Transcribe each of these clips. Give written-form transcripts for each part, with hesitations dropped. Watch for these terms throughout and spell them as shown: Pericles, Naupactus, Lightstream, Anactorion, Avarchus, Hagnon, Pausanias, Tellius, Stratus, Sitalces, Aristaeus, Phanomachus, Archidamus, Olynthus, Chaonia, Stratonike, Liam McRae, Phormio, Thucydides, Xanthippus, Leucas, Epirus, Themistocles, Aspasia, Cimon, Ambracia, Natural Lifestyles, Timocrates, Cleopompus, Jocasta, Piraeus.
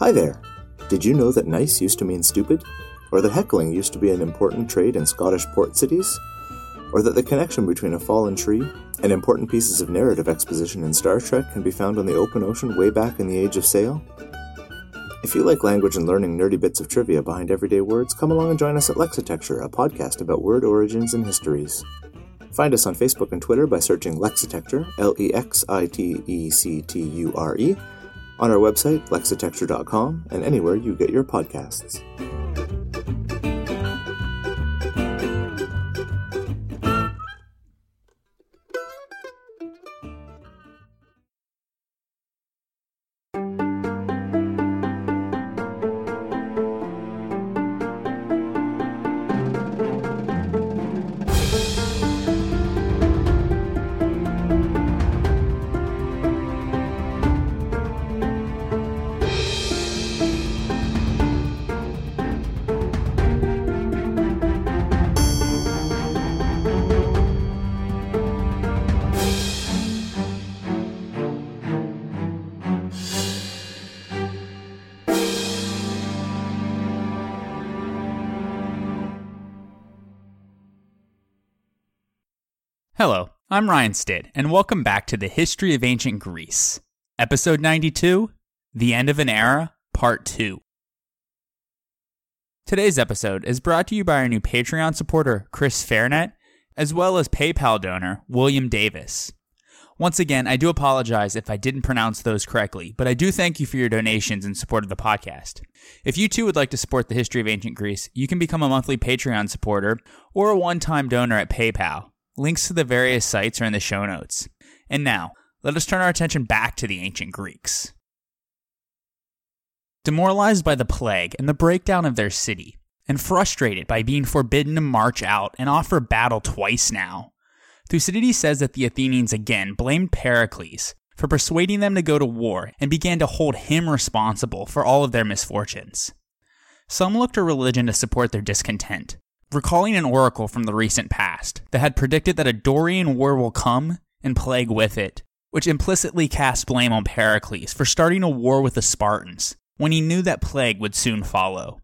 Hi there! Did you know that nice used to mean stupid? Or that heckling used to be an important trade in Scottish port cities? Or that the connection between a fallen tree and important pieces of narrative exposition in Star Trek can be found on the open ocean way back in the Age of Sail? If you like language and learning nerdy bits of trivia behind everyday words, come along and join us at Lexitecture, a podcast about word origins and histories. Find us on Facebook and Twitter by searching Lexitecture, Lexitecture, on our website, lexitecture.com, and anywhere you get your podcasts. Hello, I'm Ryan Stitt, and welcome back to the History of Ancient Greece, Episode 92, The End of an Era, Part 2. Today's episode is brought to you by our new Patreon supporter, Chris Fairnet, as well as PayPal donor, William Davis. Once again, I do apologize if I didn't pronounce those correctly, but I do thank you for your donations in support of the podcast. If you too would like to support the History of Ancient Greece, you can become a monthly Patreon supporter or a one-time donor at PayPal. Links to the various sites are in the show notes. And now, let us turn our attention back to the ancient Greeks. Demoralized by the plague and the breakdown of their city, and frustrated by being forbidden to march out and offer battle twice now, Thucydides says that the Athenians again blamed Pericles for persuading them to go to war and began to hold him responsible for all of their misfortunes. Some looked to religion to support their discontent, recalling an oracle from the recent past that had predicted that a Dorian war will come and plague with it, which implicitly cast blame on Pericles for starting a war with the Spartans when he knew that plague would soon follow.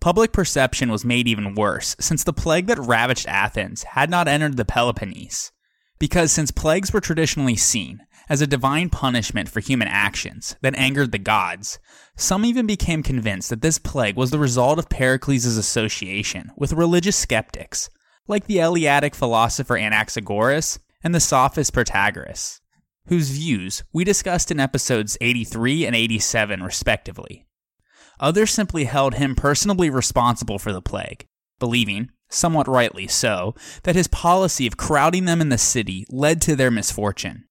Public perception was made even worse since the plague that ravaged Athens had not entered the Peloponnese, because since plagues were traditionally seen as a divine punishment for human actions that angered the gods, some even became convinced that this plague was the result of Pericles' association with religious skeptics, like the Eleatic philosopher Anaxagoras and the sophist Protagoras, whose views we discussed in episodes 83 and 87 respectively. Others simply held him personally responsible for the plague, believing, somewhat rightly so, that his policy of crowding them in the city led to their misfortune.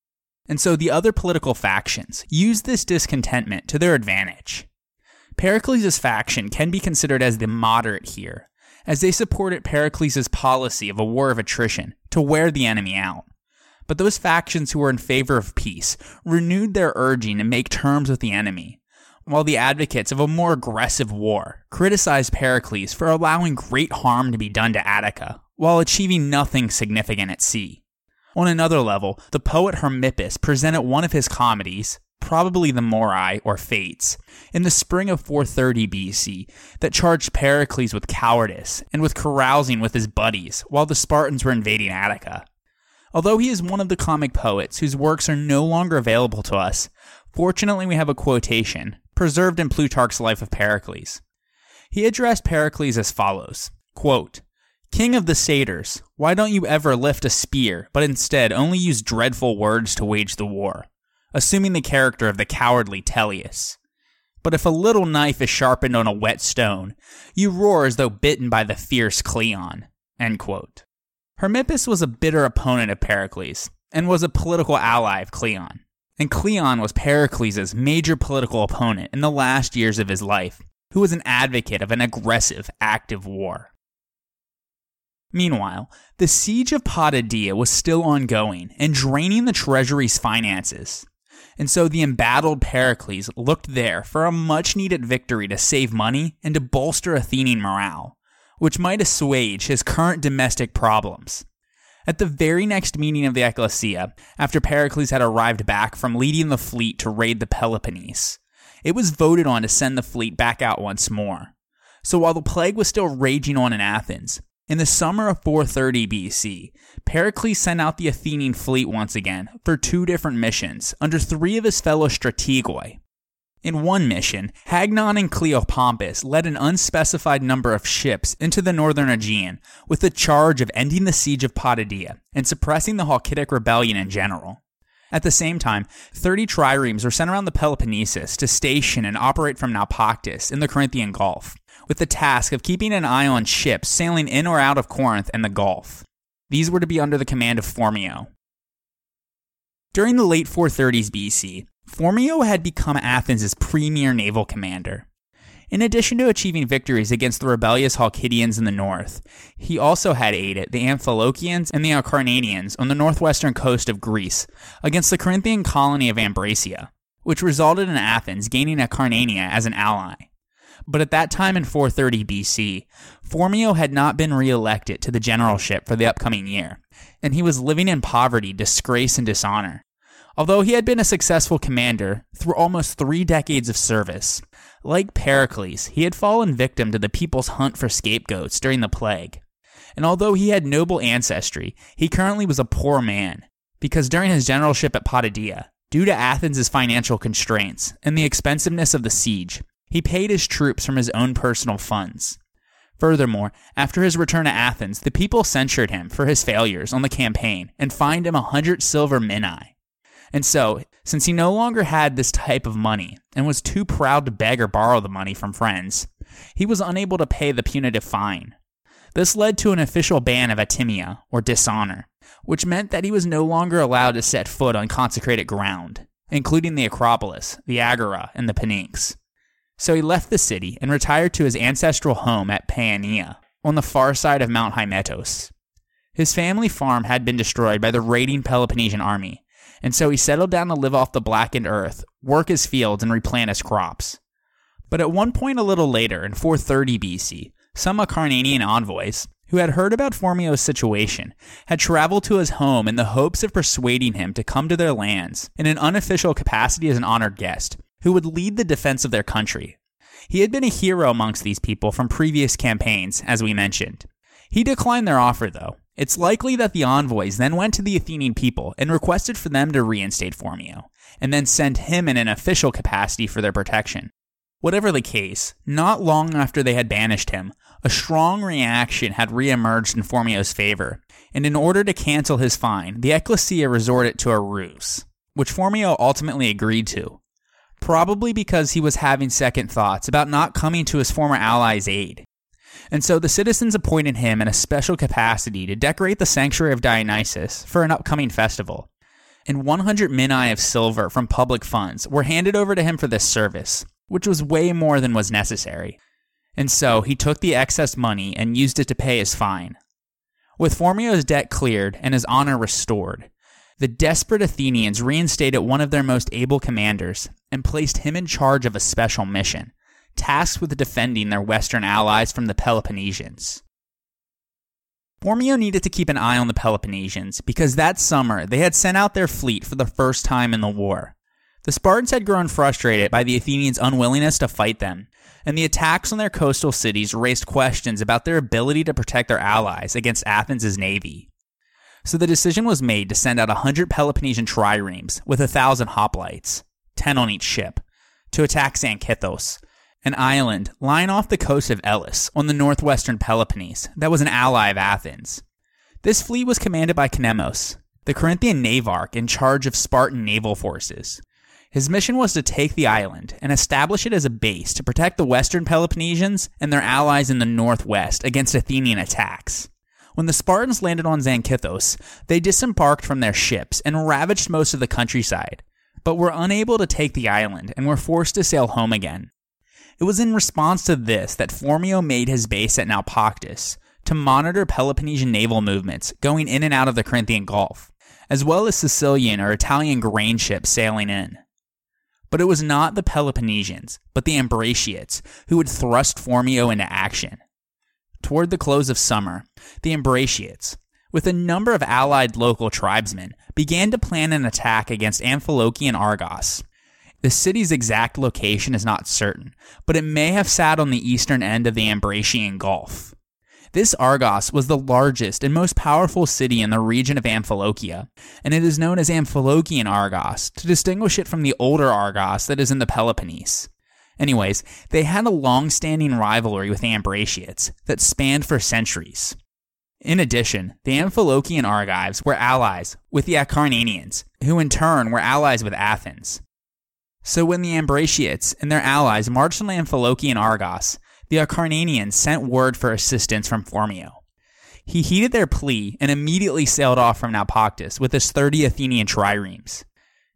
And so the other political factions used this discontentment to their advantage. Pericles' faction can be considered as the moderate here, as they supported Pericles' policy of a war of attrition to wear the enemy out. But those factions who were in favor of peace renewed their urging to make terms with the enemy, while the advocates of a more aggressive war criticized Pericles for allowing great harm to be done to Attica, while achieving nothing significant at sea. On another level, the poet Hermippus presented one of his comedies, probably the Morae or Fates, in the spring of 430 BC that charged Pericles with cowardice and with carousing with his buddies while the Spartans were invading Attica. Although he is one of the comic poets whose works are no longer available to us, fortunately we have a quotation preserved in Plutarch's Life of Pericles. He addressed Pericles as follows, quote, "King of the satyrs, why don't you ever lift a spear, but instead only use dreadful words to wage the war, assuming the character of the cowardly Tellius? But if a little knife is sharpened on a wet stone, you roar as though bitten by the fierce Cleon." End quote. Hermippus was a bitter opponent of Pericles, and was a political ally of Cleon. And Cleon was Pericles' major political opponent in the last years of his life, who was an advocate of an aggressive, active war. Meanwhile, the siege of Potidaea was still ongoing and draining the treasury's finances, and so the embattled Pericles looked there for a much-needed victory to save money and to bolster Athenian morale, which might assuage his current domestic problems. At the very next meeting of the Ecclesia, after Pericles had arrived back from leading the fleet to raid the Peloponnese, it was voted on to send the fleet back out once more. So while the plague was still raging on in Athens, in the summer of 430 BC, Pericles sent out the Athenian fleet once again for 2 different missions under 3 of his fellow strategoi. In one mission, Hagnon and Cleopompus led an unspecified number of ships into the northern Aegean with the charge of ending the siege of Potidaea and suppressing the Halkidic rebellion in general. At the same time, 30 triremes were sent around the Peloponnesus to station and operate from Naupactus in the Corinthian Gulf, with the task of keeping an eye on ships sailing in or out of Corinth and the Gulf. These were to be under the command of Phormio. During the late 430s BC, Phormio had become Athens' premier naval commander. In addition to achieving victories against the rebellious Halkidians in the north, he also had aided the Amphilochians and the Acarnanians on the northwestern coast of Greece against the Corinthian colony of Ambracia, which resulted in Athens gaining Acarnania as an ally. But at that time in 430 BC, Phormio had not been re-elected to the generalship for the upcoming year, and he was living in poverty, disgrace, and dishonor. Although he had been a successful commander through almost 3 decades of service, like Pericles, he had fallen victim to the people's hunt for scapegoats during the plague. And although he had noble ancestry, he currently was a poor man, because during his generalship at Potidaea, due to Athens' financial constraints and the expensiveness of the siege, he paid his troops from his own personal funds. Furthermore, after his return to Athens, the people censured him for his failures on the campaign and fined him 100 silver minae. And so, since he no longer had this type of money and was too proud to beg or borrow the money from friends, he was unable to pay the punitive fine. This led to an official ban of atimia, or dishonor, which meant that he was no longer allowed to set foot on consecrated ground, including the Acropolis, the Agora, and the Pnyx. So he left the city and retired to his ancestral home at Paeania, on the far side of Mount Hymettos. His family farm had been destroyed by the raiding Peloponnesian army, and so he settled down to live off the blackened earth, work his fields, and replant his crops. But at one point a little later, in 430 BC, some Acarnanian envoys, who had heard about Phormio's situation, had traveled to his home in the hopes of persuading him to come to their lands in an unofficial capacity as an honored guest, who would lead the defense of their country. He had been a hero amongst these people from previous campaigns, as we mentioned. He declined their offer, though. It's likely that the envoys then went to the Athenian people and requested for them to reinstate Phormio, and then send him in an official capacity for their protection. Whatever the case, not long after they had banished him, a strong reaction had reemerged in Phormio's favor, and in order to cancel his fine, the ecclesia resorted to a ruse, which Phormio ultimately agreed to, probably because he was having second thoughts about not coming to his former ally's aid. And so the citizens appointed him in a special capacity to decorate the sanctuary of Dionysus for an upcoming festival, and 100 minae of silver from public funds were handed over to him for this service, which was way more than was necessary. And so he took the excess money and used it to pay his fine. With Phormio's debt cleared and his honor restored, the desperate Athenians reinstated one of their most able commanders and placed him in charge of a special mission, tasked with defending their western allies from the Peloponnesians. Phormio needed to keep an eye on the Peloponnesians because that summer they had sent out their fleet for the first time in the war. The Spartans had grown frustrated by the Athenians' unwillingness to fight them, and the attacks on their coastal cities raised questions about their ability to protect their allies against Athens' navy. So the decision was made to send out 100 Peloponnesian triremes with 1,000 hoplites, 10 on each ship, to attack Xanthippus, an island lying off the coast of Elis on the northwestern Peloponnese that was an ally of Athens. This fleet was commanded by Cnemus, the Corinthian navarch in charge of Spartan naval forces. His mission was to take the island and establish it as a base to protect the western Peloponnesians and their allies in the northwest against Athenian attacks. When the Spartans landed on Xanthippus, they disembarked from their ships and ravaged most of the countryside, but were unable to take the island and were forced to sail home again. It was in response to this that Phormio made his base at Naupactus to monitor Peloponnesian naval movements going in and out of the Corinthian Gulf, as well as Sicilian or Italian grain ships sailing in. But it was not the Peloponnesians, but the Ambraciots, who would thrust Phormio into action. Toward the close of summer, the Ambraciots, with a number of allied local tribesmen, began to plan an attack against Amphilochian Argos. The city's exact location is not certain, but it may have sat on the eastern end of the Ambracian Gulf. This Argos was the largest and most powerful city in the region of Amphilochia, and it is known as Amphilochian Argos to distinguish it from the older Argos that is in the Peloponnese. Anyways, they had a long-standing rivalry with the Ambraciots that spanned for centuries. In addition, the Amphilochian Argives were allies with the Acarnanians, who in turn were allies with Athens. So when the Ambraciots and their allies marched on the Amphilochian Argos, the Acarnanians sent word for assistance from Phormio. He heeded their plea and immediately sailed off from Naupactus with his 30 Athenian triremes.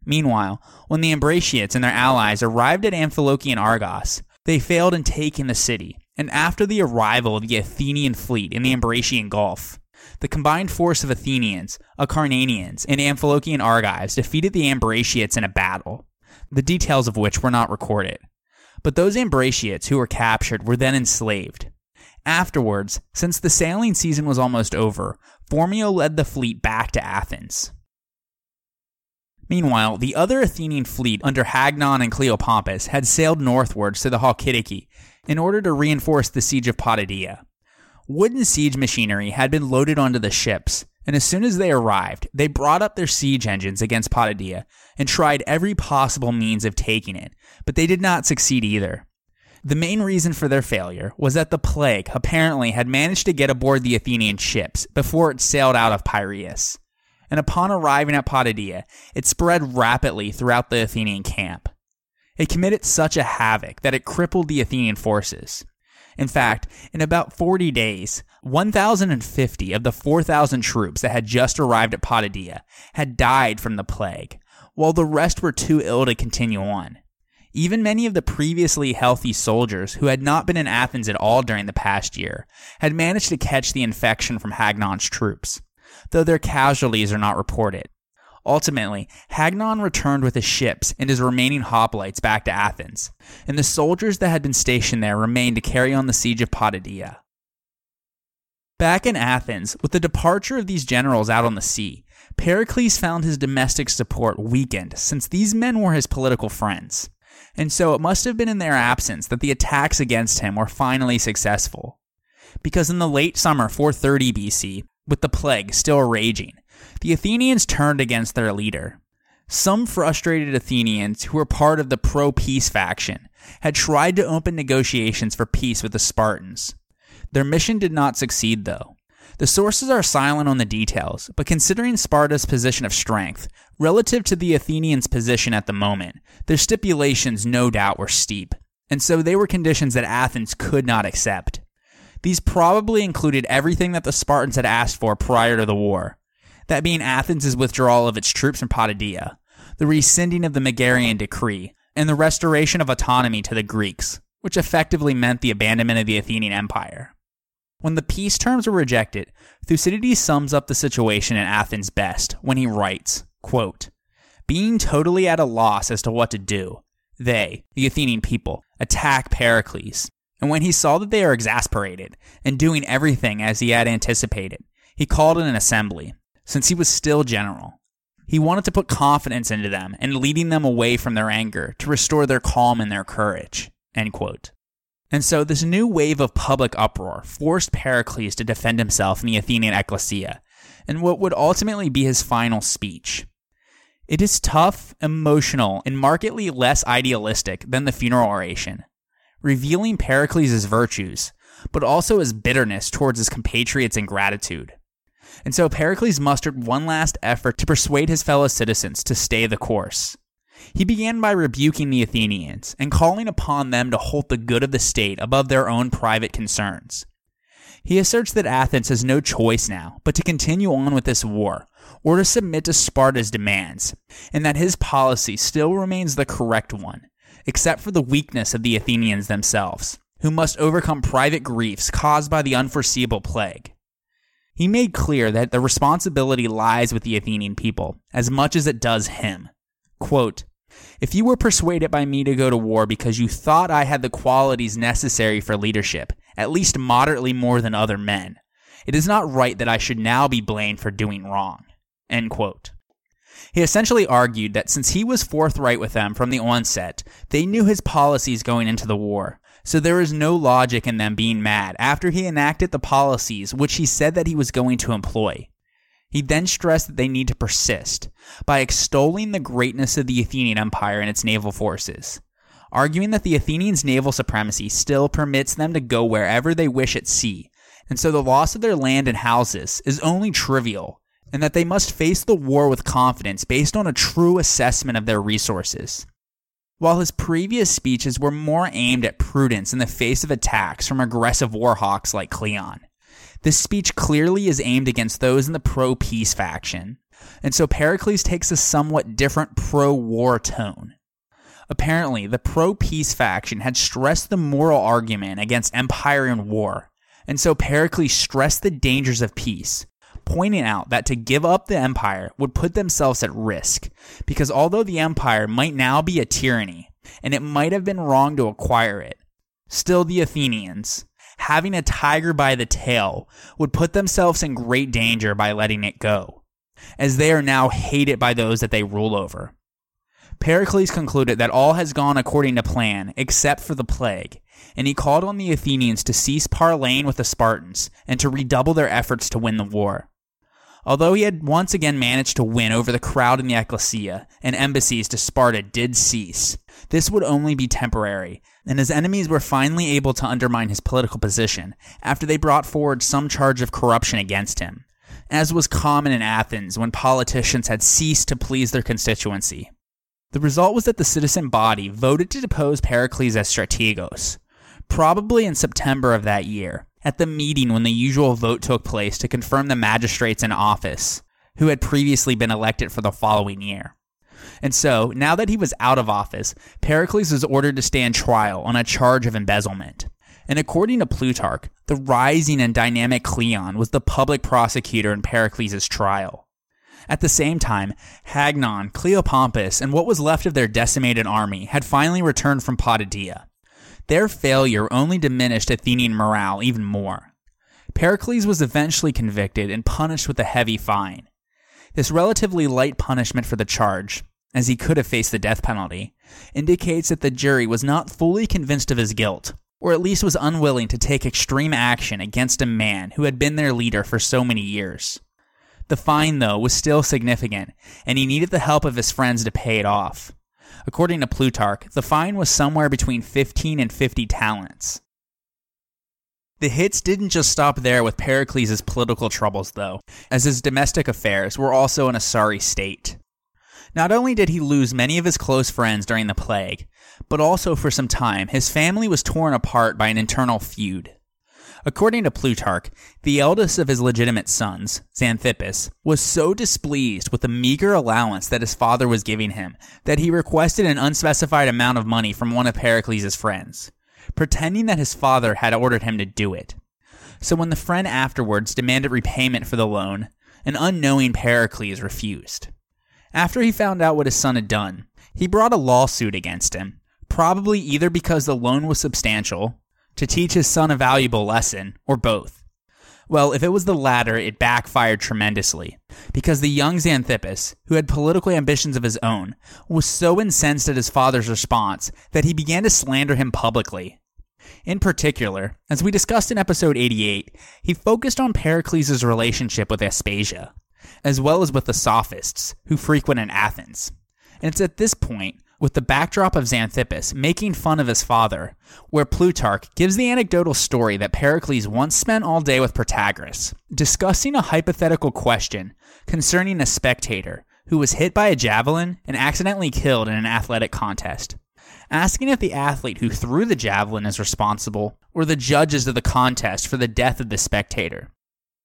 Meanwhile, when the Ambraciots and their allies arrived at Amphilochian Argos, they failed in taking the city, and after the arrival of the Athenian fleet in the Ambracian Gulf, the combined force of Athenians, Acarnanians, and Amphilochian Argives defeated the Ambraciots in a battle, the details of which were not recorded. But those Ambraciots who were captured were then enslaved. Afterwards, since the sailing season was almost over, Phormio led the fleet back to Athens. Meanwhile, the other Athenian fleet under Hagnon and Cleopompus had sailed northwards to the Halkidiki in order to reinforce the siege of Potidaea. Wooden siege machinery had been loaded onto the ships, and as soon as they arrived, they brought up their siege engines against Potidaea and tried every possible means of taking it, but they did not succeed either. The main reason for their failure was that the plague apparently had managed to get aboard the Athenian ships before it sailed out of Piraeus, and upon arriving at Potidaea, it spread rapidly throughout the Athenian camp. It committed such a havoc that it crippled the Athenian forces. In fact, in about 40 days, 1,050 of the 4,000 troops that had just arrived at Potidaea had died from the plague, while the rest were too ill to continue on. Even many of the previously healthy soldiers who had not been in Athens at all during the past year had managed to catch the infection from Hagnon's troops, though their casualties are not reported. Ultimately, Hagnon returned with his ships and his remaining hoplites back to Athens, and the soldiers that had been stationed there remained to carry on the siege of Potidaea. Back in Athens, with the departure of these generals out on the sea, Pericles found his domestic support weakened since these men were his political friends, and so it must have been in their absence that the attacks against him were finally successful. Because in the late summer 430 BC, with the plague still raging, the Athenians turned against their leader. Some frustrated Athenians who were part of the pro-peace faction had tried to open negotiations for peace with the Spartans. Their mission did not succeed, though. The sources are silent on the details, but considering Sparta's position of strength relative to the Athenians' position at the moment, their stipulations no doubt were steep, and so they were conditions that Athens could not accept. These probably included everything that the Spartans had asked for prior to the war, that being Athens' withdrawal of its troops from Potidaea, the rescinding of the Megarian decree, and the restoration of autonomy to the Greeks, which effectively meant the abandonment of the Athenian Empire. When the peace terms were rejected, Thucydides sums up the situation in Athens best when he writes, quote, "Being totally at a loss as to what to do, they, the Athenian people, attack Pericles. And when he saw that they are exasperated and doing everything as he had anticipated, he called in an assembly, since he was still general. He wanted to put confidence into them and leading them away from their anger to restore their calm and their courage." End quote. And so this new wave of public uproar forced Pericles to defend himself in the Athenian ecclesia, in what would ultimately be his final speech. It is tough, emotional, and markedly less idealistic than the funeral oration, revealing Pericles' virtues, but also his bitterness towards his compatriots' ingratitude. And so Pericles mustered one last effort to persuade his fellow citizens to stay the course. He began by rebuking the Athenians and calling upon them to hold the good of the state above their own private concerns. He asserts that Athens has no choice now but to continue on with this war, or to submit to Sparta's demands, and that his policy still remains the correct one, except for the weakness of the Athenians themselves, who must overcome private griefs caused by the unforeseeable plague. He made clear that the responsibility lies with the Athenian people, as much as it does him. Quote, "If you were persuaded by me to go to war because you thought I had the qualities necessary for leadership, at least moderately more than other men, it is not right that I should now be blamed for doing wrong." End quote. He essentially argued that since he was forthright with them from the onset, they knew his policies going into the war. So there is no logic in them being mad after he enacted the policies which he said that he was going to employ. He then stressed that they need to persist by extolling the greatness of the Athenian Empire and its naval forces, arguing that the Athenians' naval supremacy still permits them to go wherever they wish at sea, and so the loss of their land and houses is only trivial, and that they must face the war with confidence based on a true assessment of their resources. While his previous speeches were more aimed at prudence in the face of attacks from aggressive war hawks like Cleon, this speech clearly is aimed against those in the pro-peace faction, and so Pericles takes a somewhat different pro-war tone. Apparently, the pro-peace faction had stressed the moral argument against empire and war, and so Pericles stressed the dangers of peace, pointing out that to give up the empire would put themselves at risk, because although the empire might now be a tyranny, and it might have been wrong to acquire it, still the Athenians, having a tiger by the tail, would put themselves in great danger by letting it go, as they are now hated by those that they rule over. Pericles concluded that all has gone according to plan, except for the plague, and he called on the Athenians to cease parleying with the Spartans and to redouble their efforts to win the war. Although he had once again managed to win over the crowd in the ecclesia, and embassies to Sparta did cease, this would only be temporary, and his enemies were finally able to undermine his political position after they brought forward some charge of corruption against him, as was common in Athens when politicians had ceased to please their constituency. The result was that the citizen body voted to depose Pericles as strategos, probably in September of that year, at the meeting when the usual vote took place to confirm the magistrates in office, who had previously been elected for the following year. And so, now that he was out of office, Pericles was ordered to stand trial on a charge of embezzlement. And according to Plutarch, the rising and dynamic Cleon was the public prosecutor in Pericles' trial. At the same time, Hagnon, Cleopompus, and what was left of their decimated army had finally returned from Potidaea. Their failure only diminished Athenian morale even more. Pericles was eventually convicted and punished with a heavy fine. This relatively light punishment for the charge, as he could have faced the death penalty, indicates that the jury was not fully convinced of his guilt, or at least was unwilling to take extreme action against a man who had been their leader for so many years. The fine, though, was still significant, and he needed the help of his friends to pay it off. According to Plutarch, the fine was somewhere between 15 and 50 talents. The hits didn't just stop there with Pericles' political troubles, though, as his domestic affairs were also in a sorry state. Not only did he lose many of his close friends during the plague, but also for some time his family was torn apart by an internal feud. According to Plutarch, the eldest of his legitimate sons, Xanthippus, was so displeased with the meager allowance that his father was giving him that he requested an unspecified amount of money from one of Pericles' friends, pretending that his father had ordered him to do it. So when the friend afterwards demanded repayment for the loan, an unknowing Pericles refused. After he found out what his son had done, he brought a lawsuit against him, probably either because the loan was substantial, to teach his son a valuable lesson, or both. Well, if it was the latter, it backfired tremendously, because the young Xanthippus, who had political ambitions of his own, was so incensed at his father's response that he began to slander him publicly. In particular, as we discussed in episode 88, he focused on Pericles' relationship with Aspasia, as well as with the sophists, who frequented Athens. And it's at this point, with the backdrop of Xanthippus making fun of his father, where Plutarch gives the anecdotal story that Pericles once spent all day with Protagoras, discussing a hypothetical question concerning a spectator who was hit by a javelin and accidentally killed in an athletic contest, asking if the athlete who threw the javelin is responsible, or the judges of the contest for the death of the spectator.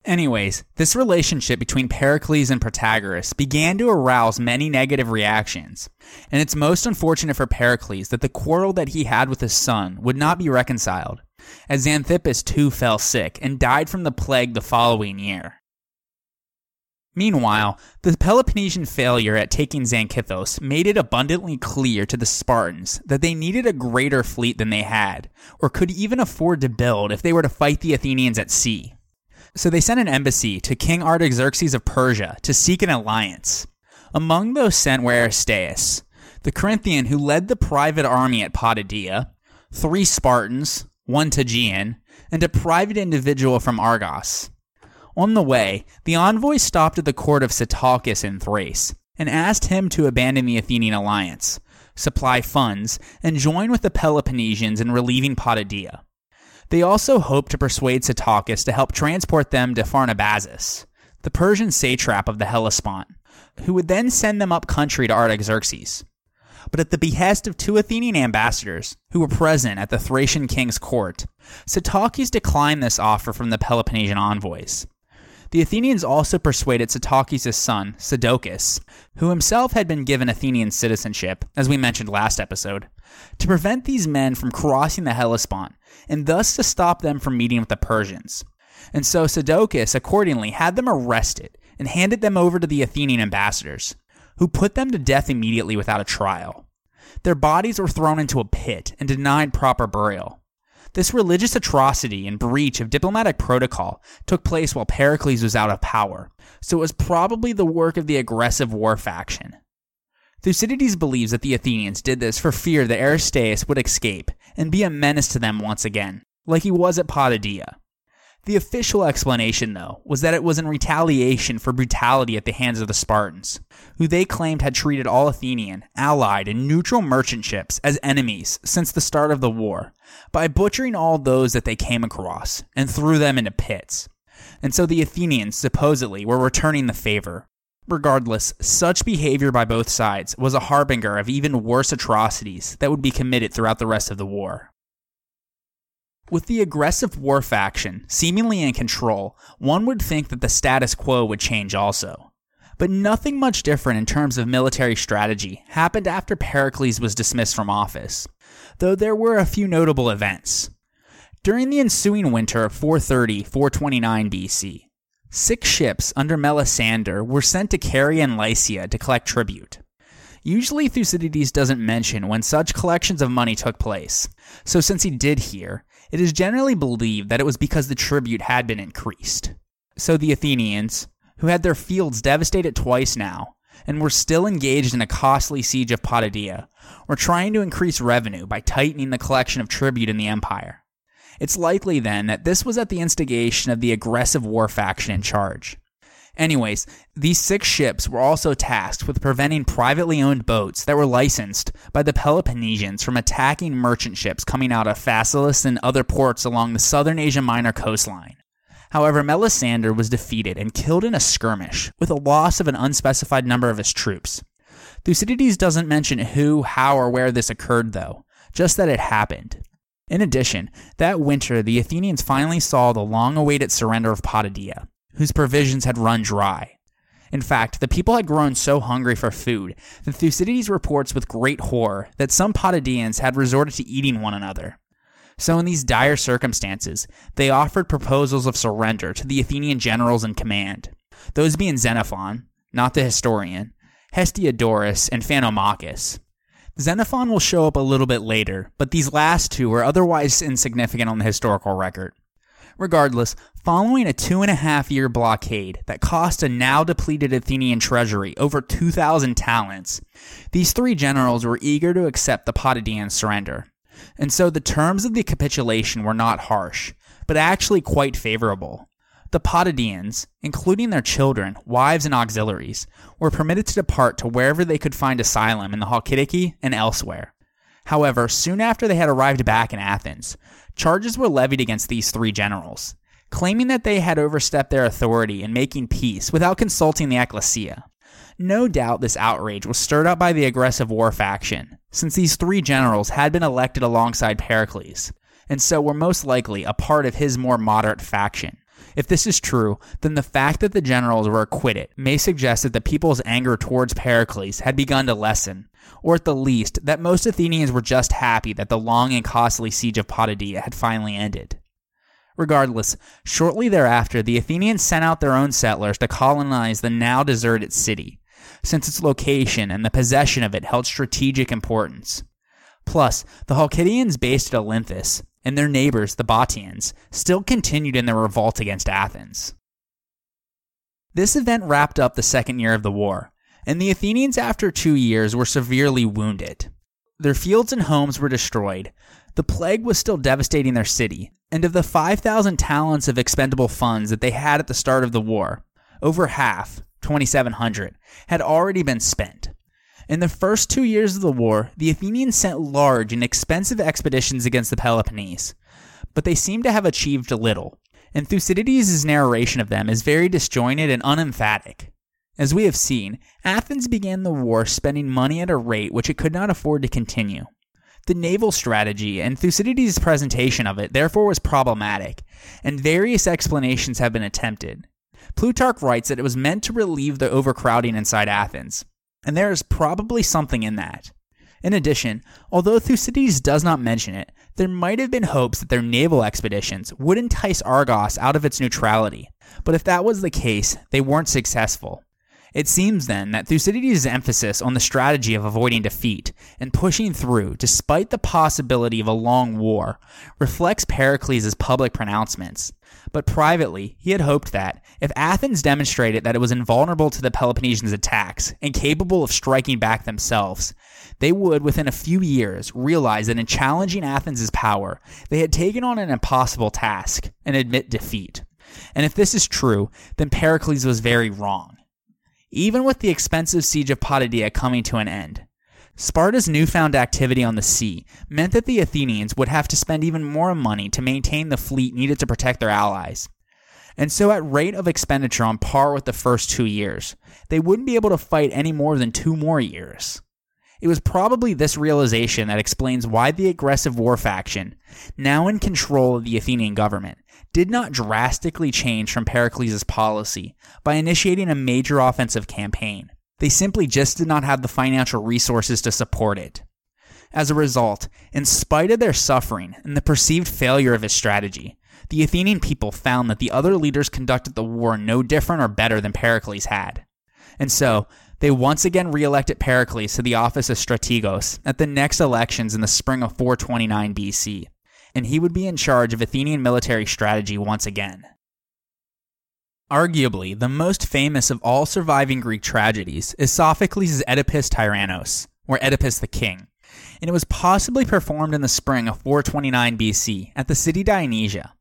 Anyways, this relationship between Pericles and Protagoras began to arouse many negative reactions, and it's most unfortunate for Pericles that the quarrel that he had with his son would not be reconciled, as Xanthippus too fell sick and died from the plague the following year. Meanwhile, the Peloponnesian failure at taking Xanthithos made it abundantly clear to the Spartans that they needed a greater fleet than they had, or could even afford to build if they were to fight the Athenians at sea. So they sent an embassy to King Artaxerxes of Persia to seek an alliance, Among those sent were Aristaeus, the Corinthian who led the private army at Potidaea, 3 Spartans, 1 Tegean, and a private individual from Argos. On the way, the envoy stopped at the court of Sitalces in Thrace, and asked him to abandon the Athenian alliance, supply funds, and join with the Peloponnesians in relieving Potidaea. They also hoped to persuade Sitalces to help transport them to Pharnabazus, the Persian satrap of the Hellespont, who would then send them up country to Artaxerxes. But at the behest of 2 Athenian ambassadors, who were present at the Thracian king's court, Sitalces declined this offer from the Peloponnesian envoys. The Athenians also persuaded Sitalces' son, Sadocus, who himself had been given Athenian citizenship, as we mentioned last episode, to prevent these men from crossing the Hellespont, and thus to stop them from meeting with the Persians. And so Sadocus accordingly had them arrested and handed them over to the Athenian ambassadors, who put them to death immediately without a trial. Their bodies were thrown into a pit and denied proper burial. This religious atrocity and breach of diplomatic protocol took place while Pericles was out of power, so it was probably the work of the aggressive war faction. Thucydides believes that the Athenians did this for fear that Aristaeus would escape and be a menace to them once again, like he was at Potidaea. The official explanation, though, was that it was in retaliation for brutality at the hands of the Spartans, who they claimed had treated all Athenian, allied, and neutral merchant ships as enemies since the start of the war, by butchering all those that they came across, and threw them into pits. And so the Athenians, supposedly, were returning the favor. Regardless, such behavior by both sides was a harbinger of even worse atrocities that would be committed throughout the rest of the war. With the aggressive war faction seemingly in control, one would think that the status quo would change also. But nothing much different in terms of military strategy happened after Pericles was dismissed from office, though there were a few notable events. During the ensuing winter of 430-429 BC, 6 ships under Melisander were sent to Caria and Lycia to collect tribute. Usually Thucydides doesn't mention when such collections of money took place, so since he did here, it is generally believed that it was because the tribute had been increased. So the Athenians, who had their fields devastated twice now, and were still engaged in a costly siege of Potidaea, were trying to increase revenue by tightening the collection of tribute in the empire. It's likely then that this was at the instigation of the aggressive war faction in charge. Anyways, these 6 ships were also tasked with preventing privately owned boats that were licensed by the Peloponnesians from attacking merchant ships coming out of Phaselis and other ports along the southern Asia Minor coastline. However, Melisander was defeated and killed in a skirmish, with a loss of an unspecified number of his troops. Thucydides doesn't mention who, how, or where this occurred though, just that it happened. In addition, that winter the Athenians finally saw the long-awaited surrender of Potidaea, whose provisions had run dry. In fact, the people had grown so hungry for food that Thucydides reports with great horror that some Potidaeans had resorted to eating one another. So in these dire circumstances, they offered proposals of surrender to the Athenian generals in command, those being Xenophon, not the historian, Hestiodorus, and Phanomachus. Xenophon will show up a little bit later, but these last 2 are otherwise insignificant on the historical record. Regardless, following a 2.5-year blockade that cost a now-depleted Athenian treasury over 2,000 talents, these 3 generals were eager to accept the Potidaean surrender. And so the terms of the capitulation were not harsh, but actually quite favorable. The Potidaeans, including their children, wives, and auxiliaries, were permitted to depart to wherever they could find asylum in the Halkidiki and elsewhere. However, soon after they had arrived back in Athens, charges were levied against these 3 generals, claiming that they had overstepped their authority in making peace without consulting the ecclesia. No doubt this outrage was stirred up by the aggressive war faction, since these 3 generals had been elected alongside Pericles, and so were most likely a part of his more moderate faction. If this is true, then the fact that the generals were acquitted may suggest that the people's anger towards Pericles had begun to lessen, or at the least, that most Athenians were just happy that the long and costly siege of Potidaea had finally ended. Regardless, shortly thereafter, the Athenians sent out their own settlers to colonize the now deserted city, since its location and the possession of it held strategic importance. Plus, the Halkidians based at Olynthus, and their neighbors, the Bottians, still continued in their revolt against Athens. This event wrapped up the 2nd year of the war, and the Athenians after 2 years were severely wounded. Their fields and homes were destroyed. The plague was still devastating their city, and of the 5,000 talents of expendable funds that they had at the start of the war, over half, 2,700, had already been spent. In the first 2 years of the war, the Athenians sent large and expensive expeditions against the Peloponnese, but they seem to have achieved little, and Thucydides' narration of them is very disjointed and unemphatic. As we have seen, Athens began the war spending money at a rate which it could not afford to continue. The naval strategy and Thucydides' presentation of it therefore was problematic, and various explanations have been attempted. Plutarch writes that it was meant to relieve the overcrowding inside Athens, and there is probably something in that. In addition, although Thucydides does not mention it, there might have been hopes that their naval expeditions would entice Argos out of its neutrality, but if that was the case, they weren't successful. It seems then that Thucydides' emphasis on the strategy of avoiding defeat and pushing through despite the possibility of a long war reflects Pericles' public pronouncements, but privately he had hoped that, if Athens demonstrated that it was invulnerable to the Peloponnesians' attacks and capable of striking back themselves, they would within a few years realize that in challenging Athens' power they had taken on an impossible task and admit defeat. And if this is true, then Pericles was very wrong. Even with the expensive siege of Potidaea coming to an end, Sparta's newfound activity on the sea meant that the Athenians would have to spend even more money to maintain the fleet needed to protect their allies. And so at rate of expenditure on par with the first 2 years, they wouldn't be able to fight any more than 2 more years. It was probably this realization that explains why the aggressive war faction, now in control of the Athenian government, did not drastically change from Pericles' policy by initiating a major offensive campaign. They simply just did not have the financial resources to support it. As a result, in spite of their suffering and the perceived failure of his strategy, the Athenian people found that the other leaders conducted the war no different or better than Pericles had. And so, they once again re-elected Pericles to the office of strategos at the next elections in the spring of 429 BC, and he would be in charge of Athenian military strategy once again. Arguably, the most famous of all surviving Greek tragedies is Sophocles' Oedipus Tyrannos, or Oedipus the King, and it was possibly performed in the spring of 429 BC at the city Dionysia.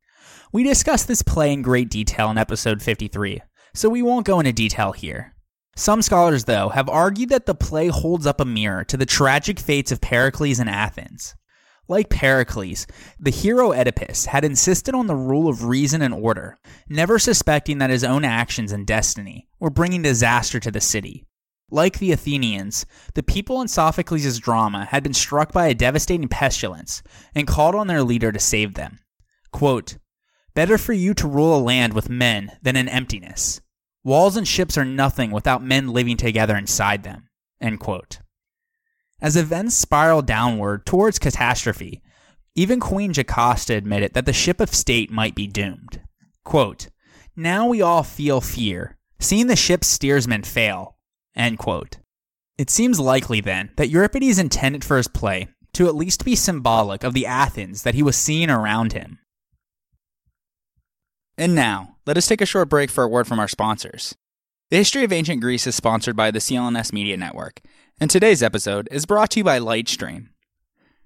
We discussed this play in great detail in episode 53, so we won't go into detail here. Some scholars, though, have argued that the play holds up a mirror to the tragic fates of Pericles and Athens. Like Pericles, the hero Oedipus had insisted on the rule of reason and order, never suspecting that his own actions and destiny were bringing disaster to the city. Like the Athenians, the people in Sophocles' drama had been struck by a devastating pestilence and called on their leader to save them. Quote, "Better for you to rule a land with men than in emptiness. Walls and ships are nothing without men living together inside them." End quote. As events spiraled downward towards catastrophe, even Queen Jocasta admitted that the ship of state might be doomed. Quote, "Now we all feel fear, seeing the ship's steersman fail." End quote. It seems likely, then, that Euripides intended for his play to at least be symbolic of the Athens that he was seeing around him. And now, let us take a short break for a word from our sponsors. The History of Ancient Greece is sponsored by the CLNS Media Network, and today's episode is brought to you by Lightstream.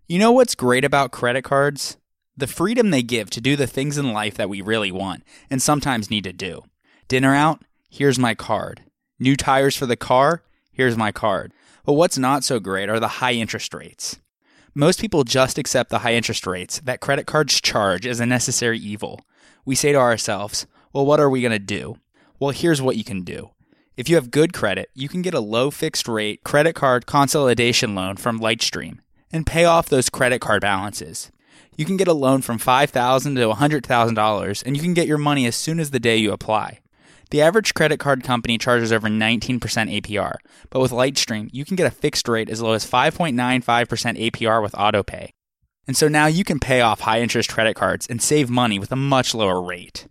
You know what's great about credit cards? The freedom they give to do the things in life that we really want and sometimes need to do. Dinner out? Here's my card. New tires for the car? Here's my card. But what's not so great are the high interest rates. Most people just accept the high interest rates that credit cards charge as a necessary evil. We say to ourselves, well, what are we going to do? Well, here's what you can do. If you have good credit, you can get a low fixed rate credit card consolidation loan from Lightstream and pay off those credit card balances. You can get a loan from $5,000 to $100,000, and you can get your money as soon as the day you apply. The average credit card company charges over 19% APR, but with Lightstream, you can get a fixed rate as low as 5.95% APR with AutoPay. And so now you can pay off high-interest credit cards and save money with a much lower rate.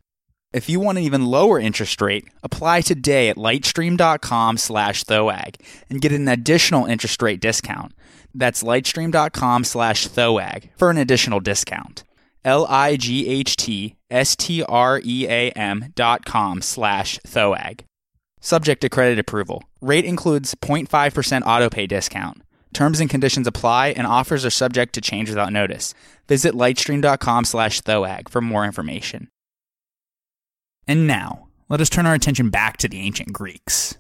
If you want an even lower interest rate, apply today at lightstream.com/thoag and get an additional interest rate discount. That's lightstream.com/thoag for an additional discount. LIGHTSTREAM.com/thoag. Subject to credit approval. Rate includes 0.5% autopay discount. Terms and conditions apply, and offers are subject to change without notice. Visit lightstream.com/thoag for more information. And now, let us turn our attention back to the ancient Greeks.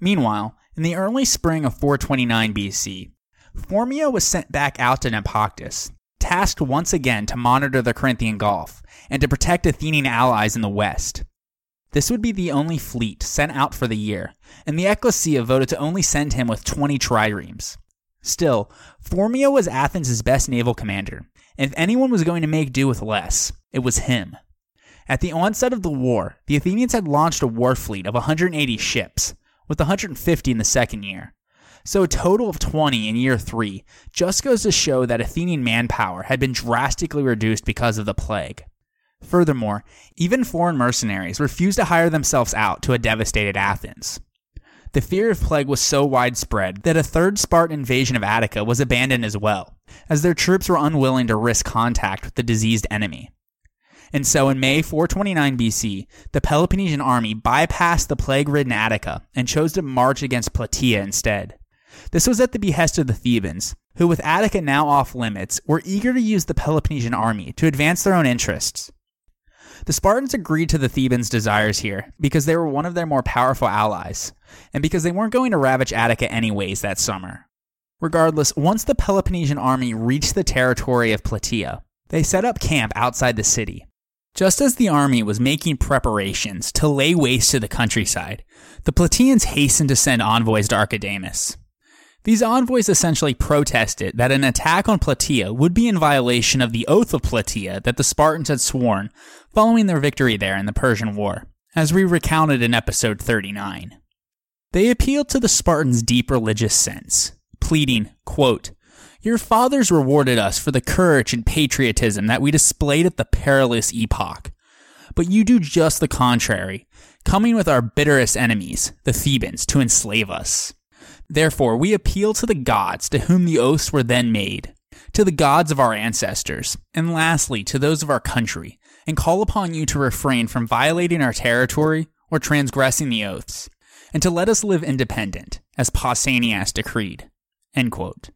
Meanwhile, in the early spring of 429 BC, Phormio was sent back out to Naupactus, tasked once again to monitor the Corinthian Gulf and to protect Athenian allies in the west. This would be the only fleet sent out for the year, and the ecclesia voted to only send him with 20 triremes. Still, Phormio was Athens' best naval commander, and if anyone was going to make do with less, it was him. At the onset of the war, the Athenians had launched a war fleet of 180 ships, with 150 in the second year. So a total of 20 in year 3 just goes to show that Athenian manpower had been drastically reduced because of the plague. Furthermore, even foreign mercenaries refused to hire themselves out to a devastated Athens. The fear of plague was so widespread that a third Spartan invasion of Attica was abandoned as well, as their troops were unwilling to risk contact with the diseased enemy. And so in May 429 BC, the Peloponnesian army bypassed the plague-ridden Attica and chose to march against Plataea instead. This was at the behest of the Thebans, who with Attica now off-limits were eager to use the Peloponnesian army to advance their own interests. The Spartans agreed to the Thebans' desires here because they were one of their more powerful allies, and because they weren't going to ravage Attica anyways that summer. Regardless, once the Peloponnesian army reached the territory of Plataea, they set up camp outside the city. Just as the army was making preparations to lay waste to the countryside, the Plataeans hastened to send envoys to Archidamus. These envoys essentially protested that an attack on Plataea would be in violation of the oath of Plataea that the Spartans had sworn following their victory there in the Persian War, as we recounted in episode 39. They appealed to the Spartans' deep religious sense, pleading, quote, "Your fathers rewarded us for the courage and patriotism that we displayed at the perilous epoch, but you do just the contrary, coming with our bitterest enemies, the Thebans, to enslave us. Therefore, we appeal to the gods to whom the oaths were then made, to the gods of our ancestors, and lastly, to those of our country, and call upon you to refrain from violating our territory or transgressing the oaths, and to let us live independent, as Pausanias decreed." End quote.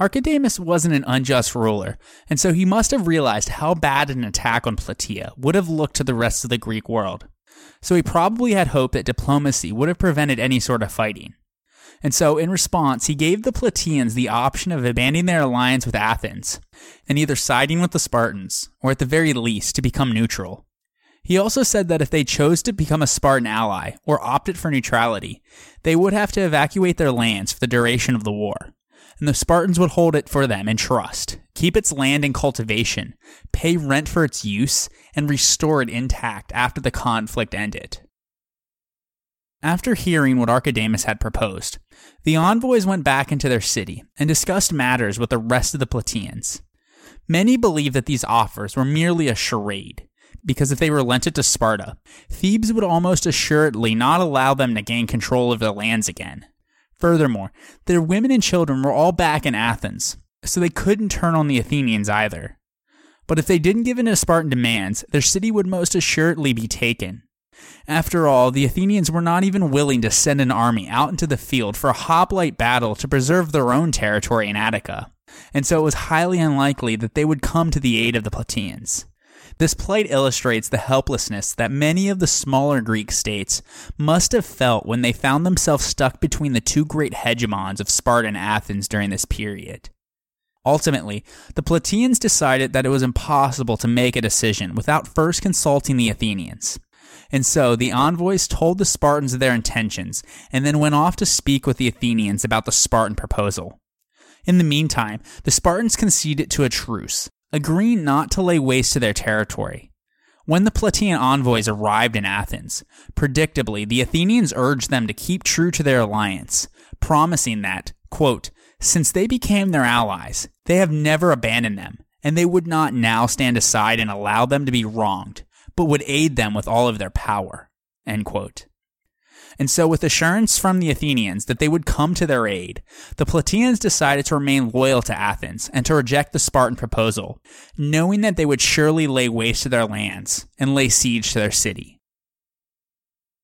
Archidamus wasn't an unjust ruler, and so he must have realized how bad an attack on Plataea would have looked to the rest of the Greek world. So he probably had hoped that diplomacy would have prevented any sort of fighting. And so, in response, he gave the Plataeans the option of abandoning their alliance with Athens, and either siding with the Spartans, or at the very least, to become neutral. He also said that if they chose to become a Spartan ally, or opted for neutrality, they would have to evacuate their lands for the duration of the war, and the Spartans would hold it for them in trust, keep its land in cultivation, pay rent for its use, and restore it intact after the conflict ended. After hearing what Archidamus had proposed, the envoys went back into their city and discussed matters with the rest of the Plataeans. Many believed that these offers were merely a charade, because if they relented to Sparta, Thebes would almost assuredly not allow them to gain control of their lands again. Furthermore, their women and children were all back in Athens, so they couldn't turn on the Athenians either. But if they didn't give in to Spartan demands, their city would most assuredly be taken. After all, the Athenians were not even willing to send an army out into the field for a hoplite battle to preserve their own territory in Attica, and so it was highly unlikely that they would come to the aid of the Plataeans. This plight illustrates the helplessness that many of the smaller Greek states must have felt when they found themselves stuck between the two great hegemons of Sparta and Athens during this period. Ultimately, the Plataeans decided that it was impossible to make a decision without first consulting the Athenians. And so the envoys told the Spartans of their intentions and then went off to speak with the Athenians about the Spartan proposal. In the meantime, the Spartans conceded to a truce, agreeing not to lay waste to their territory. When the Plataean envoys arrived in Athens, predictably the Athenians urged them to keep true to their alliance, promising that, quote, "Since they became their allies, they have never abandoned them, and they would not now stand aside and allow them to be wronged, but would aid them with all of their power." End quote. And so with assurance from the Athenians that they would come to their aid, the Plataeans decided to remain loyal to Athens and to reject the Spartan proposal, knowing that they would surely lay waste to their lands and lay siege to their city.